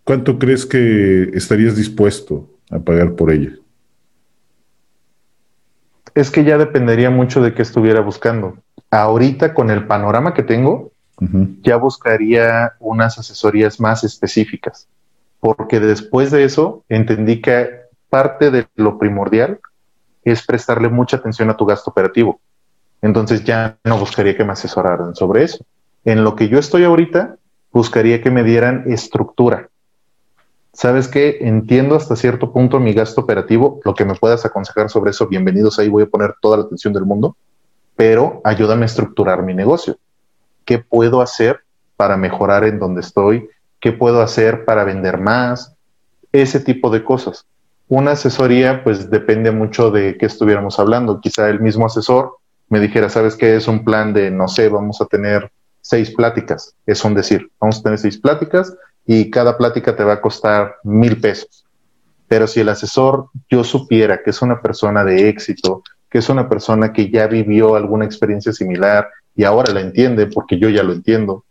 ¿Cuánto crees que estarías dispuesto a pagar por ella? Es que ya dependería mucho de qué estuviera buscando. Ahorita, con el panorama que tengo, ya buscaría unas asesorías más específicas, porque después de eso entendí que parte de lo primordial es prestarle mucha atención a tu gasto operativo. Entonces ya no buscaría que me asesoraran sobre eso. En lo que yo estoy ahorita, buscaría que me dieran estructura. ¿Sabes qué? Entiendo hasta cierto punto mi gasto operativo, lo que me puedas aconsejar sobre eso, bienvenidos, ahí voy a poner toda la atención del mundo, pero ayúdame a estructurar mi negocio. ¿Qué puedo hacer para mejorar en donde estoy? ¿Qué puedo hacer para vender más? Ese tipo de cosas. Una asesoría, pues depende mucho de qué estuviéramos hablando. Quizá el mismo asesor me dijera, ¿sabes qué? Es un plan de, no sé, vamos a tener 6 pláticas. Es un decir, vamos a tener 6 pláticas y cada plática te va a costar $1,000. Pero si el asesor yo supiera que es una persona de éxito, que es una persona que ya vivió alguna experiencia similar y ahora la entiende porque yo ya lo entiendo,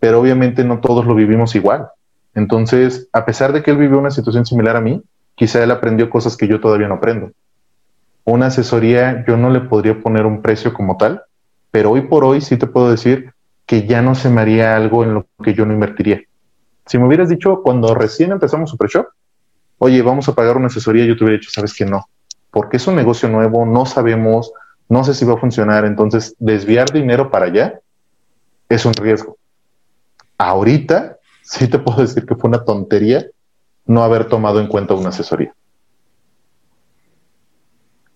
pero obviamente no todos lo vivimos igual. Entonces, a pesar de que él vivió una situación similar a mí, quizá él aprendió cosas que yo todavía no aprendo. una asesoría yo no le podría poner un precio como tal, pero hoy por hoy sí te puedo decir que ya no se me haría algo en lo que yo no invertiría. Si me hubieras dicho cuando recién empezamos Supershop, oye, vamos a pagar una asesoría, yo te hubiera dicho, sabes que no, porque es un negocio nuevo, no sabemos, no sé si va a funcionar, entonces desviar dinero para allá es un riesgo. Ahorita sí te puedo decir que fue una tontería no haber tomado en cuenta una asesoría.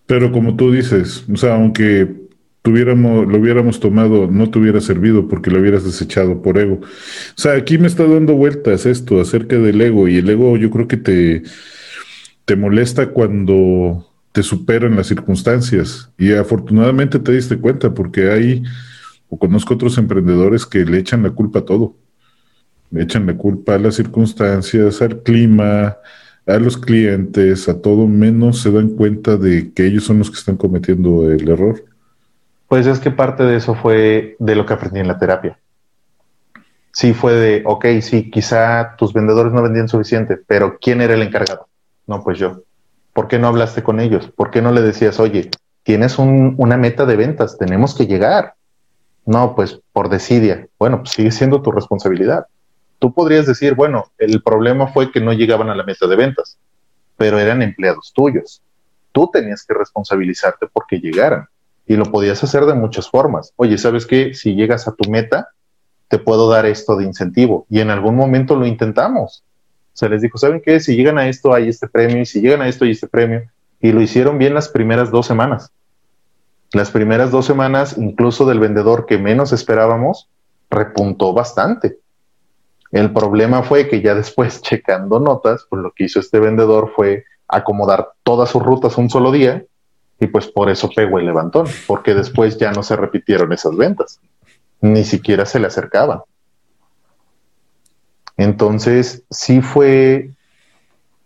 Pero como tú dices, o sea, aunque lo hubiéramos tomado, no te hubiera servido porque lo hubieras desechado por ego. O sea, aquí me está dando vueltas esto acerca del ego, y el ego yo creo que te molesta cuando te superan las circunstancias, y afortunadamente te diste cuenta, porque conozco otros emprendedores que le echan la culpa a todo. Le echan la culpa a las circunstancias, al clima, a los clientes, a todo, menos se dan cuenta de que ellos son los que están cometiendo el error. Pues es que parte de eso fue de lo que aprendí en la terapia. Sí fue de, ok, sí, quizá tus vendedores no vendían suficiente, pero ¿quién era el encargado? No, pues yo. ¿Por qué no hablaste con ellos? ¿Por qué no le decías, oye, tienes una meta de ventas, tenemos que llegar? No, pues por desidia. Bueno, pues sigue siendo tu responsabilidad. Tú podrías decir, bueno, el problema fue que no llegaban a la meta de ventas, pero eran empleados tuyos. Tú tenías que responsabilizarte porque llegaran, y lo podías hacer de muchas formas. Oye, ¿sabes qué? Si llegas a tu meta, te puedo dar esto de incentivo. Y en algún momento lo intentamos. Se les dijo, ¿saben qué? Si llegan a esto, hay este premio, y si llegan a esto, hay este premio. Y lo hicieron bien las primeras 2 semanas. Las primeras 2 semanas, incluso del vendedor que menos esperábamos, repuntó bastante. El problema fue que ya después, checando notas, pues lo que hizo este vendedor fue acomodar todas sus rutas un solo día, y pues por eso pegó el levantón, porque después ya no se repitieron esas ventas. Ni siquiera se le acercaban. Entonces, sí fue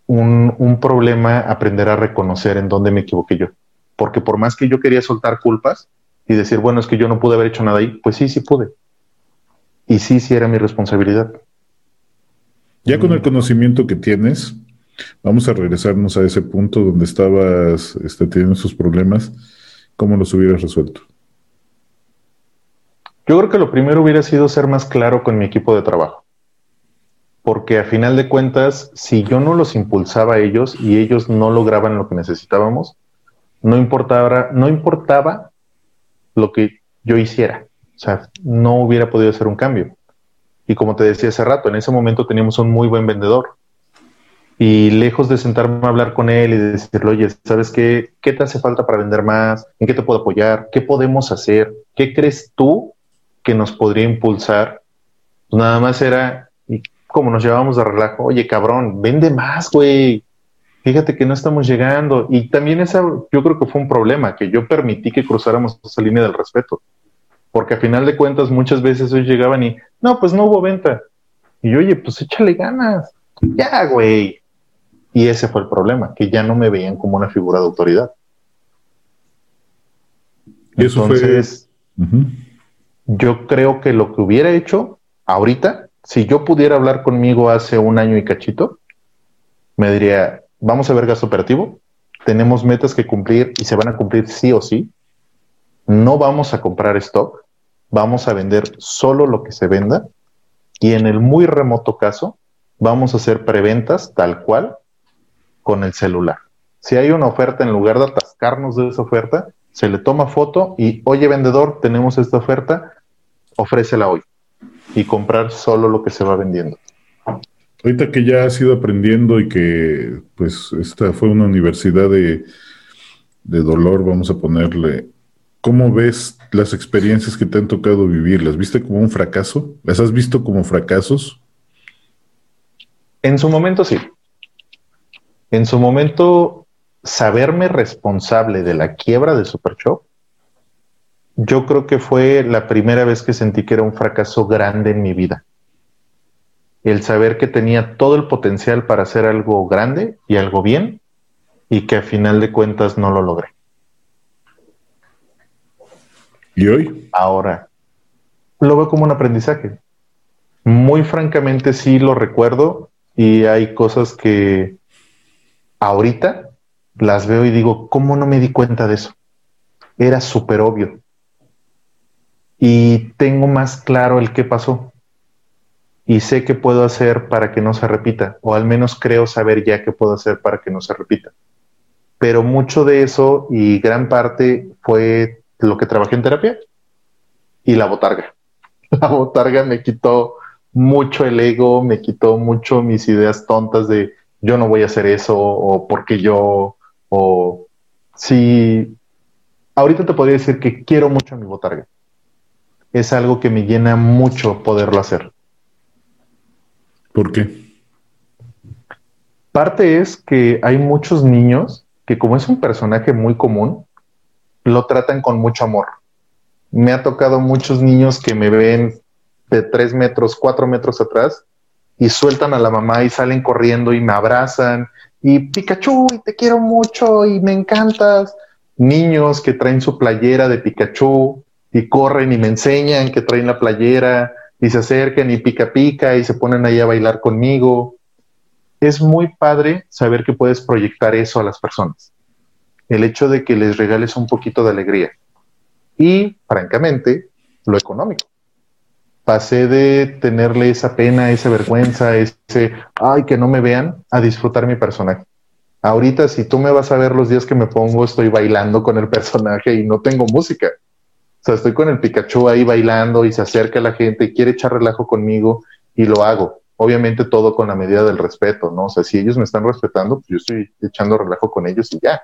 un problema aprender a reconocer en dónde me equivoqué yo. Porque por más que yo quería soltar culpas y decir, bueno, es que yo no pude haber hecho nada ahí, pues sí, sí pude. Y sí, sí era mi responsabilidad. Ya con el conocimiento que tienes, vamos a regresarnos a ese punto donde estabas teniendo esos problemas. ¿Cómo los hubieras resuelto? Yo creo que lo primero hubiera sido ser más claro con mi equipo de trabajo. Porque a final de cuentas, si yo no los impulsaba a ellos y ellos no lograban lo que necesitábamos, no importaba lo que yo hiciera. O sea, no hubiera podido hacer un cambio. Y como te decía hace rato, en ese momento teníamos un muy buen vendedor. Y lejos de sentarme a hablar con él y decirle, oye, ¿sabes qué? ¿Qué te hace falta para vender más? ¿En qué te puedo apoyar? ¿Qué podemos hacer? ¿Qué crees tú que nos podría impulsar? Pues nada más era, y como nos llevábamos de relajo, oye, cabrón, vende más, güey. Fíjate que no estamos llegando. Y también yo creo que fue un problema, que yo permití que cruzáramos esa línea del respeto. Porque a final de cuentas muchas veces ellos llegaban y, no, pues no hubo venta. Y yo, oye, pues échale ganas. Ya, güey. Y ese fue el problema, que ya no me veían como una figura de autoridad. Y eso entonces, fue... Uh-huh. Yo creo que lo que hubiera hecho ahorita, si yo pudiera hablar conmigo hace 1 año y cachito, me diría, vamos a ver gasto operativo, tenemos metas que cumplir y se van a cumplir sí o sí. No vamos a comprar stock, vamos a vender solo lo que se venda, y en el muy remoto caso vamos a hacer preventas tal cual con el celular. Si hay una oferta, en lugar de atascarnos de esa oferta, se le toma foto y, oye, vendedor, tenemos esta oferta, ofrécela hoy, y comprar solo lo que se va vendiendo. Ahorita que ya has ido aprendiendo y que pues esta fue una universidad de dolor, vamos a ponerle... ¿Cómo ves las experiencias que te han tocado vivir? ¿Las viste como un fracaso? ¿Las has visto como fracasos? En su momento sí. En su momento, saberme responsable de la quiebra de Superchop, yo creo que fue la primera vez que sentí que era un fracaso grande en mi vida. El saber que tenía todo el potencial para hacer algo grande y algo bien, y que a final de cuentas no lo logré. ¿Y hoy? Ahora, lo veo como un aprendizaje. Muy francamente sí lo recuerdo, y hay cosas que ahorita las veo y digo, ¿cómo no me di cuenta de eso? Era súper obvio. Y tengo más claro el qué pasó. Y sé qué puedo hacer para que no se repita, o al menos creo saber ya qué puedo hacer para que no se repita. Pero mucho de eso y gran parte fue lo que trabajé en terapia y la botarga. La botarga me quitó mucho el ego, me quitó mucho mis ideas tontas de yo no voy a hacer eso, o porque yo, o sí. Ahorita te podría decir que quiero mucho a mi botarga. Es algo que me llena mucho poderlo hacer. ¿Por qué? Parte es que hay muchos niños que, como es un personaje muy común, lo tratan con mucho amor. Me ha tocado muchos niños que me ven de 3 metros, 4 metros atrás y sueltan a la mamá y salen corriendo y me abrazan y Pikachu, y te quiero mucho y me encantas. Niños que traen su playera de Pikachu y corren y me enseñan que traen la playera y se acercan y pica pica y se ponen ahí a bailar conmigo. Es muy padre saber que puedes proyectar eso a las personas, el hecho de que les regales un poquito de alegría. Y francamente, lo económico. Pasé de tenerle esa pena, esa vergüenza, ese ay, que no me vean, a disfrutar mi personaje. Ahorita, si tú me vas a ver los días que me pongo, estoy bailando con el personaje y no tengo música. O sea, estoy con el Pikachu ahí bailando y se acerca la gente y quiere echar relajo conmigo y lo hago. Obviamente todo con la medida del respeto, ¿no? O sea, si ellos me están respetando, pues yo estoy echando relajo con ellos y ya.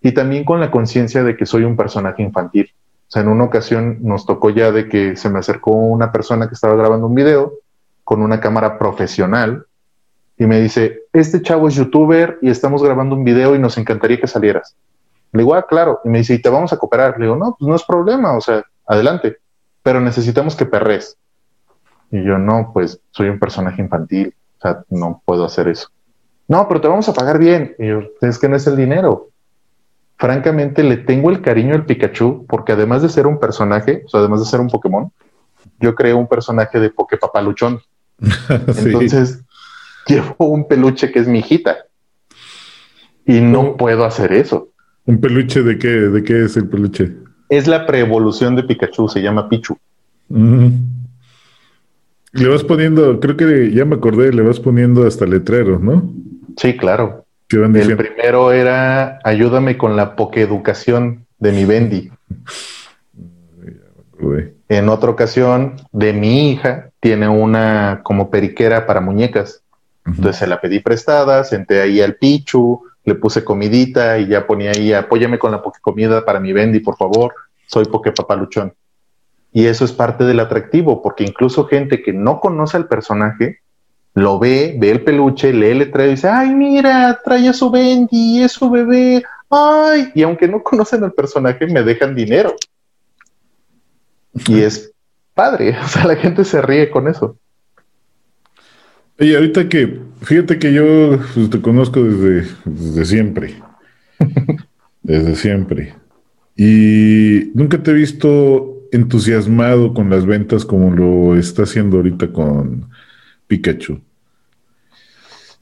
Y también con la conciencia de que soy un personaje infantil. O sea, en una ocasión nos tocó ya de que se me acercó una persona que estaba grabando un video con una cámara profesional y me dice, este chavo es youtuber y estamos grabando un video y nos encantaría que salieras. Le digo, ah, claro. Y me dice, ¿y te vamos a cooperar? Le digo, no, pues no es problema, o sea, adelante. Pero necesitamos que perres. Y yo, no, pues soy un personaje infantil, o sea, no puedo hacer eso. No, pero te vamos a pagar bien. Y yo, es que no es el dinero. Francamente, le tengo el cariño al Pikachu, porque además de ser un personaje, o sea, además de ser un Pokémon, yo creo un personaje de Pokepapaluchón. Sí. Entonces, llevo un peluche que es mi hijita. Y no puedo hacer eso. ¿Un peluche de qué? ¿De qué es el peluche? Es la preevolución de Pikachu, se llama Pichu. Uh-huh. Le vas poniendo, creo que ya me acordé, le vas poniendo hasta letreros, ¿no? Sí, claro. El primero era, ayúdame con la pokeeducación de mi Bendy. En otra ocasión, de mi hija, tiene una como periquera para muñecas. Uh-huh. Entonces se la pedí prestada, senté ahí al Pichu, le puse comidita y ya ponía ahí, apóyame con la pokecomida para mi Bendy, por favor, soy pokepapaluchón. Y eso es parte del atractivo, porque incluso gente que no conoce al personaje, lo ve, ve el peluche, lee el letrero y dice, ay, mira, trae a su Bendy, es su bebé, ay, y aunque no conocen al personaje, me dejan dinero. Y es padre, o sea, la gente se ríe con eso. Y ahorita que, fíjate que yo pues, te conozco desde siempre. Desde siempre. Y nunca te he visto entusiasmado con las ventas como lo está haciendo ahorita con Pikachu.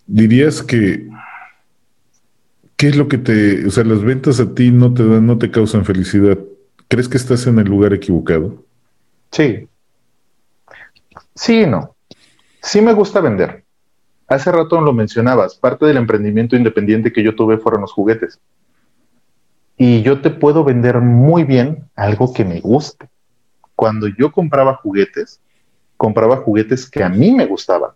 ¿Dirías que qué es lo que te, o sea, las ventas a ti no te dan, no te causan felicidad? ¿Crees que estás en el lugar equivocado? Sí. Sí y no. Sí me gusta vender. Hace rato lo mencionabas, parte del emprendimiento independiente que yo tuve fueron los juguetes. Y yo te puedo vender muy bien algo que me guste. Cuando yo compraba juguetes que a mí me gustaban.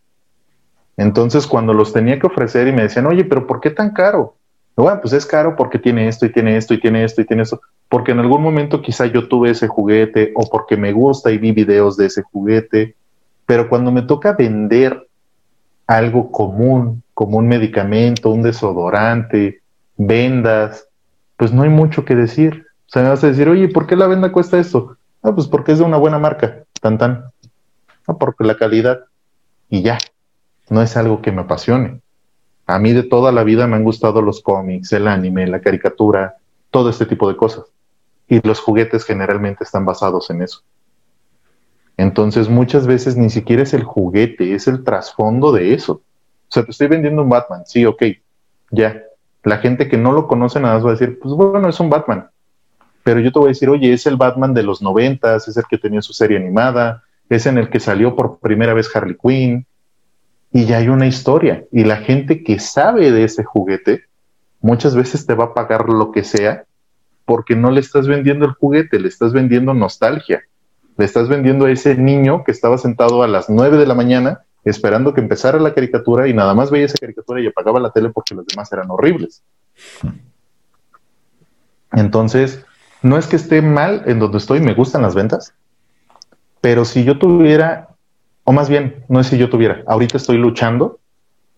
Entonces, cuando los tenía que ofrecer y me decían, oye, pero ¿por qué tan caro? Bueno, pues es caro porque tiene esto, y tiene esto, y tiene esto, y tiene esto. Porque en algún momento quizá yo tuve ese juguete, o porque me gusta y vi videos de ese juguete. Pero cuando me toca vender algo común, como un medicamento, un desodorante, vendas, pues no hay mucho que decir. O sea, me vas a decir, oye, ¿por qué la venda cuesta esto? Ah, pues porque es de una buena marca, tan tan. Ah, porque la calidad, y ya. No es algo que me apasione. A mí de toda la vida me han gustado los cómics, el anime, la caricatura, todo este tipo de cosas. Y los juguetes generalmente están basados en eso. Entonces muchas veces ni siquiera es el juguete, es el trasfondo de eso. O sea, te estoy vendiendo un Batman, sí, ok, ya, la gente que no lo conoce nada más va a decir, pues bueno, es un Batman. Pero yo te voy a decir, oye, es el Batman de los 90s, es el que tenía su serie animada, es en el que salió por primera vez Harley Quinn, y ya hay una historia. Y la gente que sabe de ese juguete, muchas veces te va a pagar lo que sea, porque no le estás vendiendo el juguete, le estás vendiendo nostalgia. Le estás vendiendo a ese niño que estaba sentado a las 9 de la mañana esperando que empezara la caricatura y nada más veía esa caricatura y apagaba la tele porque los demás eran horribles. Entonces, no es que esté mal en donde estoy, me gustan las ventas, pero si yo tuviera, o más bien, no es si yo tuviera, ahorita estoy luchando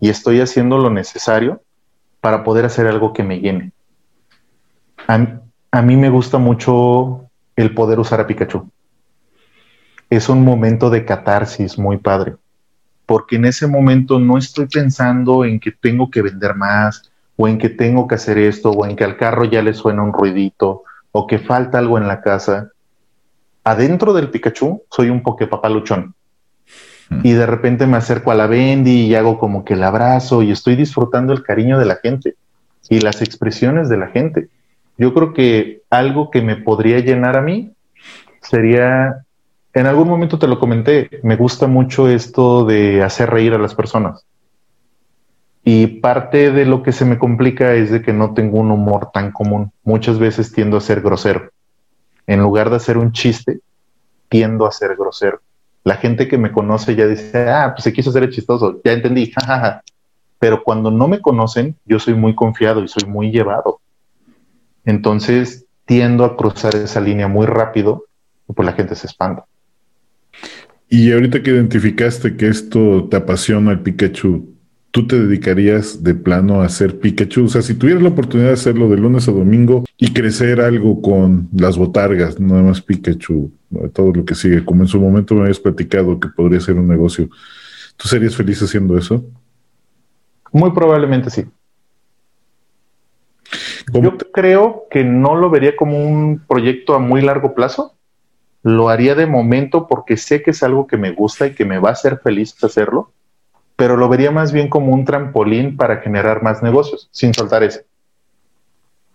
y estoy haciendo lo necesario para poder hacer algo que me llene. A mí me gusta mucho el poder usar a Pikachu. Es un momento de catarsis muy padre, porque en ese momento no estoy pensando en que tengo que vender más, o en que tengo que hacer esto, o en que al carro ya le suena un ruidito, o que falta algo en la casa. Adentro del Pikachu soy un pokepapaluchón. Y de repente me acerco a la Bendy y hago como que el abrazo, y estoy disfrutando el cariño de la gente y las expresiones de la gente. Yo creo que algo que me podría llenar a mí sería... En algún momento te lo comenté, me gusta mucho esto de hacer reír a las personas. Y parte de lo que se me complica es de que no tengo un humor tan común. Muchas veces tiendo a ser grosero. En lugar de hacer un chiste, tiendo a ser grosero. La gente que me conoce ya dice, ah, pues se quiso hacer el chistoso, ya entendí, jajaja. Pero cuando no me conocen, yo soy muy confiado y soy muy llevado. Entonces tiendo a cruzar esa línea muy rápido y pues la gente se espanta. Y ahorita que identificaste que esto te apasiona el Pikachu, ¿tú te dedicarías de plano a hacer Pikachu? O sea, si tuvieras la oportunidad de hacerlo de lunes a domingo y crecer algo con las botargas, nada más Pikachu, todo lo que sigue, como en su momento me habías platicado que podría ser un negocio, ¿tú serías feliz haciendo eso? Muy probablemente sí. Yo creo que no lo vería como un proyecto a muy largo plazo. Lo haría de momento porque sé que es algo que me gusta y que me va a hacer feliz hacerlo, pero lo vería más bien como un trampolín para generar más negocios, sin soltar ese.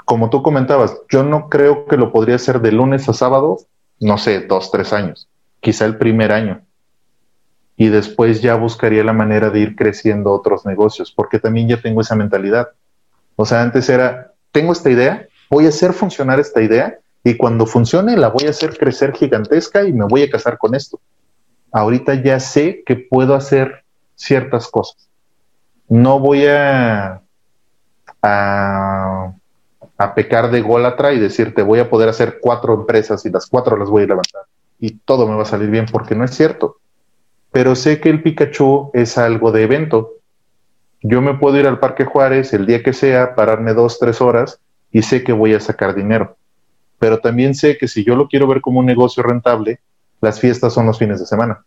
Como tú comentabas, yo no creo que lo podría hacer de lunes a sábado, no sé, 2, 3 años, quizá el primer año. Y después ya buscaría la manera de ir creciendo otros negocios, porque también ya tengo esa mentalidad. O sea, antes era, tengo esta idea, voy a hacer funcionar esta idea, y cuando funcione la voy a hacer crecer gigantesca y me voy a casar con esto. Ahorita ya sé que puedo hacer ciertas cosas. No voy a pecar de gólatra y decirte voy a poder hacer 4 empresas y las 4 las voy a levantar y todo me va a salir bien, porque no es cierto. Pero sé que el Pikachu es algo de evento. Yo me puedo ir al Parque Juárez el día que sea, pararme 2, 3 horas y sé que voy a sacar dinero. Pero también sé que si yo lo quiero ver como un negocio rentable, las fiestas son los fines de semana.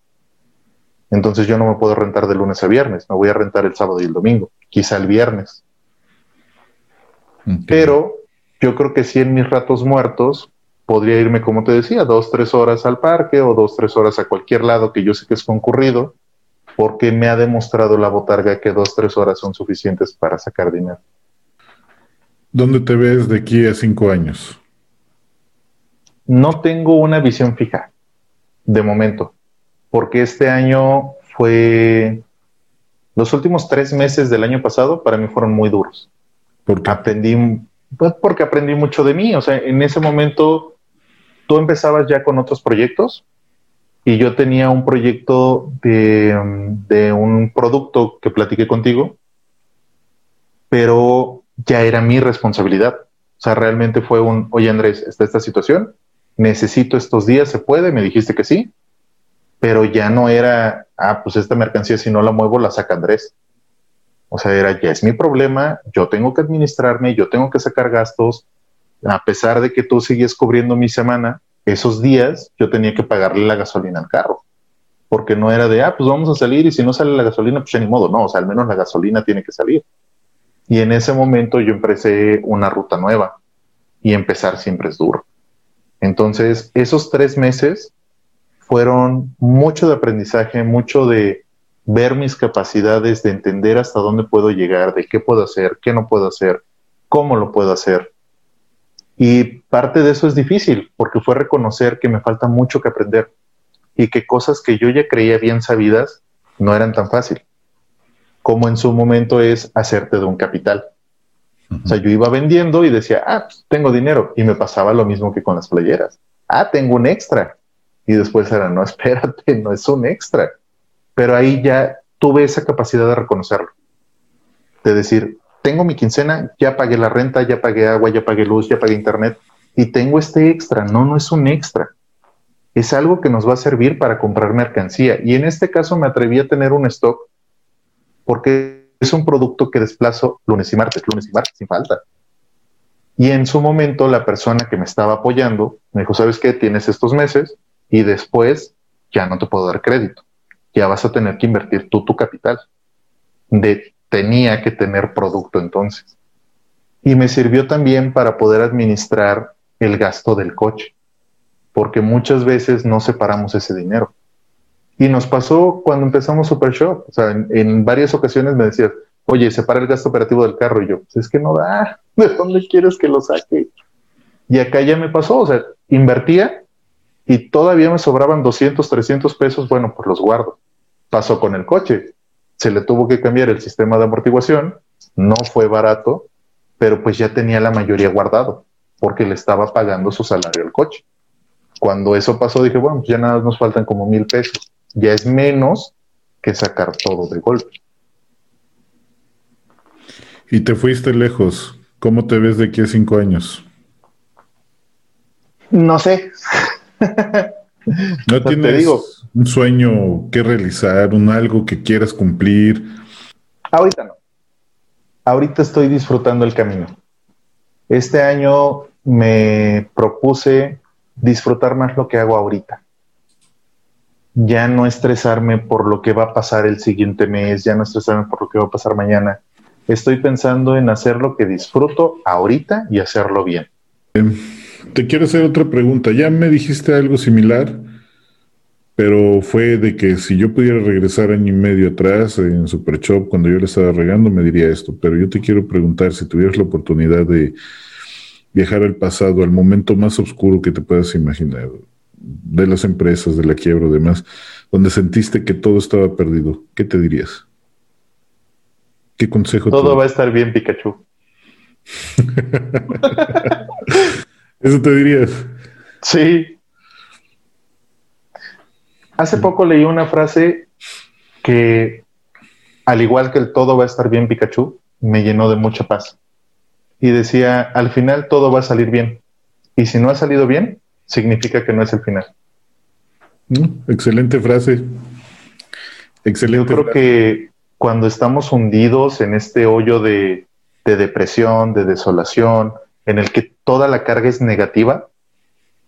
Entonces yo no me puedo rentar de lunes a viernes, me voy a rentar el sábado y el domingo, quizá el viernes. Entiendo. Pero yo creo que sí, en mis ratos muertos podría irme, como te decía, 2, 3 horas al parque o 2, 3 horas a cualquier lado que yo sé que es concurrido, porque me ha demostrado la botarga que 2, 3 horas son suficientes para sacar dinero. ¿Dónde te ves de aquí a 5 años? No tengo una visión fija, de momento, porque este año fue... Los últimos 3 meses del año pasado para mí fueron muy duros. ¿Por qué? Porque aprendí mucho de mí. O sea, en ese momento tú empezabas ya con otros proyectos y yo tenía un proyecto de un producto que platiqué contigo, pero ya era mi responsabilidad. O sea, realmente fue un, oye Andrés, está esta situación, necesito estos días, ¿se puede? Me dijiste que sí, pero ya no era, ah, pues esta mercancía si no la muevo la saca Andrés. O sea, era, ya es mi problema, yo tengo que administrarme, yo tengo que sacar gastos, a pesar de que tú sigues cubriendo mi semana, esos días yo tenía que pagarle la gasolina al carro, porque no era de, ah, pues vamos a salir y si no sale la gasolina, pues ya ni modo, no, o sea, al menos la gasolina tiene que salir. Y en ese momento yo empecé una ruta nueva y empezar siempre es duro. Entonces, esos 3 meses fueron mucho de aprendizaje, mucho de ver mis capacidades, de entender hasta dónde puedo llegar, de qué puedo hacer, qué no puedo hacer, ¿Cómo lo puedo hacer? Y parte de eso es difícil, porque fue reconocer que me falta mucho que aprender y que cosas que yo ya creía bien sabidas no eran tan fácil, como en su momento es hacerte de un capital. Uh-huh. O sea, yo iba vendiendo y decía, tengo dinero, y me pasaba lo mismo que con las playeras. Tengo un extra. Y después era, no, espérate, no es un extra. Pero ahí ya tuve esa capacidad de reconocerlo, de decir, tengo mi quincena, ya pagué la renta, ya pagué agua, ya pagué luz, ya pagué internet, y tengo este extra. No es un extra. Es algo que nos va a servir para comprar mercancía. Y en este caso me atreví a tener un stock porque es un producto que desplazo lunes y martes sin falta. Y en su momento la persona que me estaba apoyando me dijo, ¿sabes qué? Tienes estos meses y después ya no te puedo dar crédito. Ya vas a tener que invertir tú tu capital. Tenía que tener producto entonces. Y me sirvió también para poder administrar el gasto del coche, porque muchas veces no separamos ese dinero. Y nos pasó cuando empezamos Supershop. O sea, en varias ocasiones me decías, oye, separa el gasto operativo del carro. Y yo, pues es que no da. ¿De dónde quieres que lo saque? Y acá ya me pasó. O sea, invertía y todavía me sobraban 200, 300 pesos. Bueno, pues los guardo. Pasó con el coche. Se le tuvo que cambiar el sistema de amortiguación. No fue barato, pero pues ya tenía la mayoría guardado porque le estaba pagando su salario al coche. Cuando eso pasó, dije, bueno, pues ya nada más nos faltan como 1,000 pesos. Ya es menos que sacar todo de golpe. Y te fuiste lejos. ¿Cómo te ves de aquí a 5 años? No sé. ¿No tienes un sueño que realizar, algo que quieras cumplir? Ahorita no. Ahorita estoy disfrutando el camino. Este año me propuse disfrutar más lo que hago ahorita. Ya no estresarme por lo que va a pasar el siguiente mes, ya no estresarme por lo que va a pasar mañana. Estoy pensando en hacer lo que disfruto ahorita y hacerlo bien. Te quiero hacer otra pregunta. Ya me dijiste algo similar, pero fue de que si yo pudiera regresar 1 año y medio atrás en Superchop, cuando yo le estaba regando, me diría esto. Pero yo te quiero preguntar, si tuvieras la oportunidad de viajar al pasado, al momento más oscuro que te puedas imaginar, de las empresas, de la quiebra, demás, donde sentiste que todo estaba perdido, ¿qué te dirías? ¿Qué consejo? Todo va a estar bien, Pikachu. ¿Eso te dirías? Sí. Hace poco leí una frase que, al igual que el todo va a estar bien, Pikachu, me llenó de mucha paz. Y decía, al final todo va a salir bien. Y si no ha salido bien, significa que no es el final. Excelente frase. Excelente. Yo creo que cuando estamos hundidos en este hoyo de depresión, de desolación, en el que toda la carga es negativa,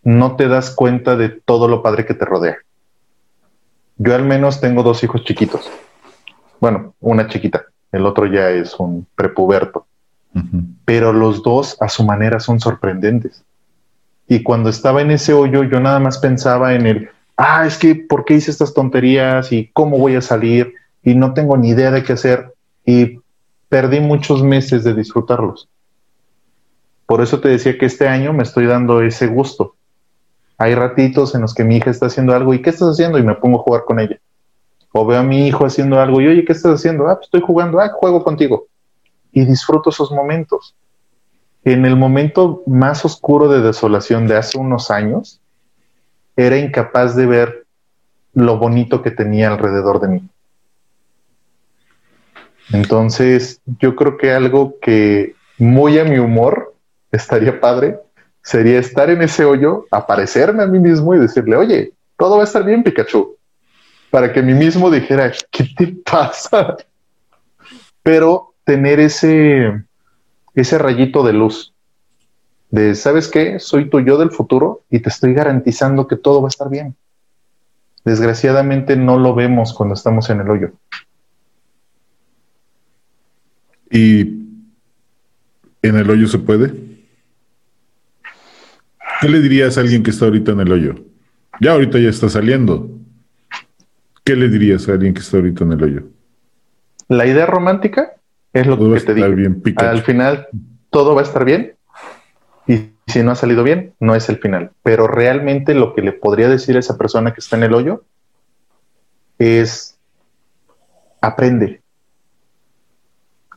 no te das cuenta de todo lo padre que te rodea. Yo al menos tengo 2 hijos chiquitos. Bueno, una chiquita, el otro ya es un prepuberto. Uh-huh. Pero los dos a su manera son sorprendentes. Y cuando estaba en ese hoyo, yo nada más pensaba en el, es que ¿por qué hice estas tonterías? ¿Y cómo voy a salir? Y no tengo ni idea de qué hacer. Y perdí muchos meses de disfrutarlos. Por eso te decía que este año me estoy dando ese gusto. Hay ratitos en los que mi hija está haciendo algo. ¿Y qué estás haciendo? Y me pongo a jugar con ella. O veo a mi hijo haciendo algo. Y oye, ¿qué estás haciendo? Pues estoy jugando. Juego contigo. Y disfruto esos momentos. En el momento más oscuro de desolación de hace unos años, era incapaz de ver lo bonito que tenía alrededor de mí. Entonces, yo creo que algo que, muy a mi humor, estaría padre, sería estar en ese hoyo, aparecerme a mí mismo y decirle, oye, todo va a estar bien, Pikachu. Para que mí mismo dijera, ¿qué te pasa? Pero tener ese rayito de luz, de ¿sabes qué? Soy tu yo del futuro y te estoy garantizando que todo va a estar bien. Desgraciadamente no lo vemos cuando estamos en el hoyo. ¿Y en el hoyo se puede? ¿Qué le dirías a alguien que está ahorita en el hoyo? Ya ahorita ya está saliendo. ¿Qué le dirías a alguien que está ahorita en el hoyo? La idea romántica es lo que te digo. Al final todo va a estar bien, y si no ha salido bien, no es el final. Pero realmente lo que le podría decir a esa persona que está en el hoyo es: aprende.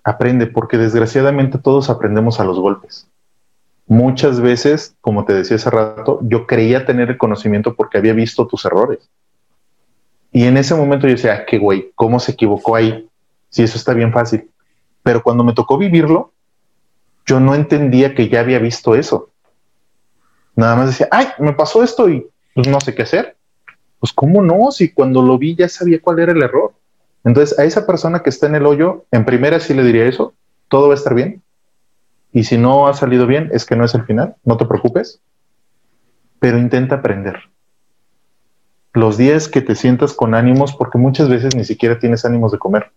Aprende, porque desgraciadamente todos aprendemos a los golpes. Muchas veces, como te decía hace rato, yo creía tener el conocimiento porque había visto tus errores. Y en ese momento yo decía, qué güey, ¿cómo se equivocó ahí? Sí, eso está bien fácil. Pero cuando me tocó vivirlo, yo no entendía que ya había visto eso. Nada más decía, ay, me pasó esto y pues no sé qué hacer. Pues cómo no, si cuando lo vi ya sabía cuál era el error. Entonces a esa persona que está en el hoyo, en primera sí le diría eso: todo va a estar bien. Y si no ha salido bien, es que no es el final, no te preocupes. Pero intenta aprender. Los días que te sientas con ánimos, porque muchas veces ni siquiera tienes ánimos de comer.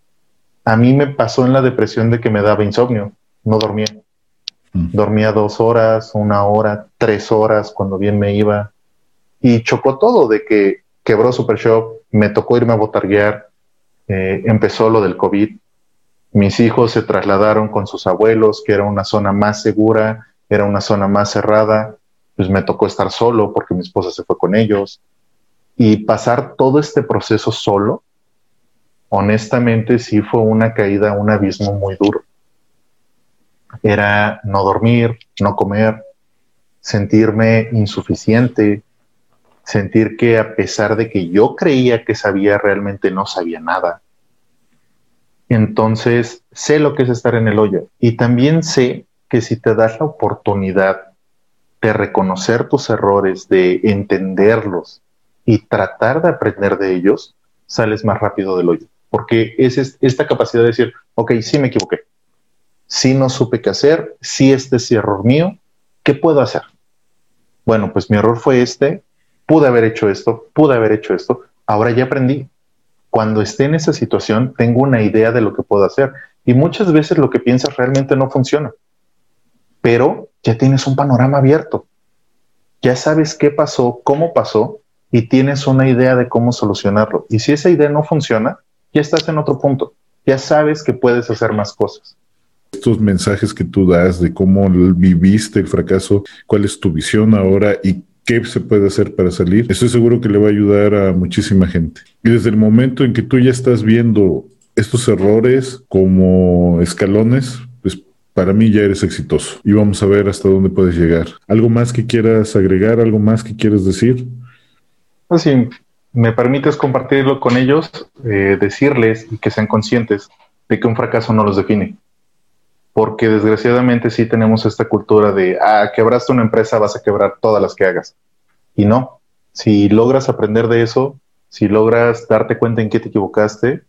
A mí me pasó en la depresión de que me daba insomnio, no dormía. Dormía 2 horas, 1 hora, 3 horas cuando bien me iba. Y chocó todo, de que quebró Supershop, me tocó irme a botarguear, empezó lo del COVID, mis hijos se trasladaron con sus abuelos, que era una zona más segura, era una zona más cerrada, pues me tocó estar solo porque mi esposa se fue con ellos. Y pasar todo este proceso solo, honestamente, sí fue una caída a un abismo muy duro. Era no dormir, no comer, sentirme insuficiente, sentir que a pesar de que yo creía que sabía, realmente no sabía nada. Entonces, sé lo que es estar en el hoyo. Y también sé que si te das la oportunidad de reconocer tus errores, de entenderlos, y tratar de aprender de ellos, sales más rápido del hoyo. Porque es esta capacidad de decir, ok, sí me equivoqué, sí no supe qué hacer, sí este es error mío, ¿qué puedo hacer? Bueno, pues mi error fue este, pude haber hecho esto, ahora ya aprendí. Cuando esté en esa situación, tengo una idea de lo que puedo hacer. Y muchas veces lo que piensas realmente no funciona, pero ya tienes un panorama abierto. Ya sabes qué pasó, cómo pasó, y tienes una idea de cómo solucionarlo. Y si esa idea no funciona, ya estás en otro punto. Ya sabes que puedes hacer más cosas. Estos mensajes que tú das de cómo viviste el fracaso, cuál es tu visión ahora y qué se puede hacer para salir, estoy seguro que le va a ayudar a muchísima gente. Y desde el momento en que tú ya estás viendo estos errores como escalones, pues para mí ya eres exitoso. Y vamos a ver hasta dónde puedes llegar. ¿Algo más que quieras agregar? ¿Algo más que quieras decir? Si me permites compartirlo con ellos, decirles y que sean conscientes de que un fracaso no los define. Porque desgraciadamente sí tenemos esta cultura de, quebraste una empresa, vas a quebrar todas las que hagas. Y no, si logras aprender de eso, si logras darte cuenta en qué te equivocaste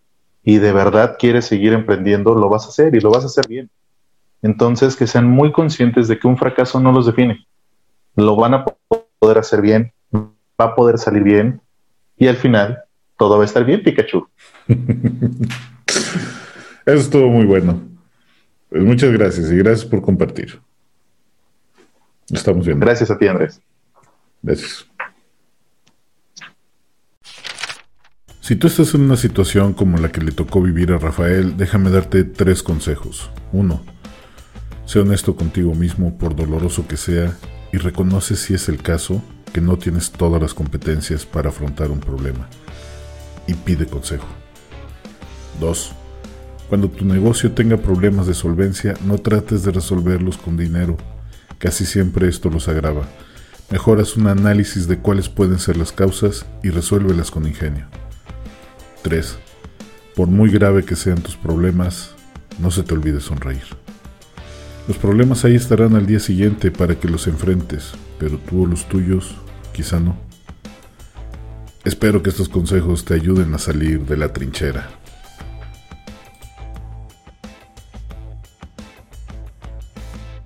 y de verdad quieres seguir emprendiendo, lo vas a hacer y lo vas a hacer bien. Entonces que sean muy conscientes de que un fracaso no los define. Lo van a poder hacer bien, va a poder salir bien y al final todo va a estar bien, Pikachu. Eso estuvo muy bueno. Pues muchas gracias y gracias por compartir. Lo estamos viendo. Gracias a ti, Andrés. Gracias. Si tú estás en una situación como la que le tocó vivir a Rafael, déjame darte 3 consejos. 1. Sé honesto contigo mismo, por doloroso que sea, y reconoce si es el caso que no tienes todas las competencias para afrontar un problema y pide consejo. 2. Cuando tu negocio tenga problemas de solvencia, no trates de resolverlos con dinero. Casi siempre esto los agrava. Mejor haz un análisis de cuáles pueden ser las causas y resuélvelas con ingenio. 3. Por muy grave que sean tus problemas, no se te olvide sonreír. Los problemas ahí estarán al día siguiente para que los enfrentes, pero tú o los tuyos, quizá no. Espero que estos consejos te ayuden a salir de la trinchera.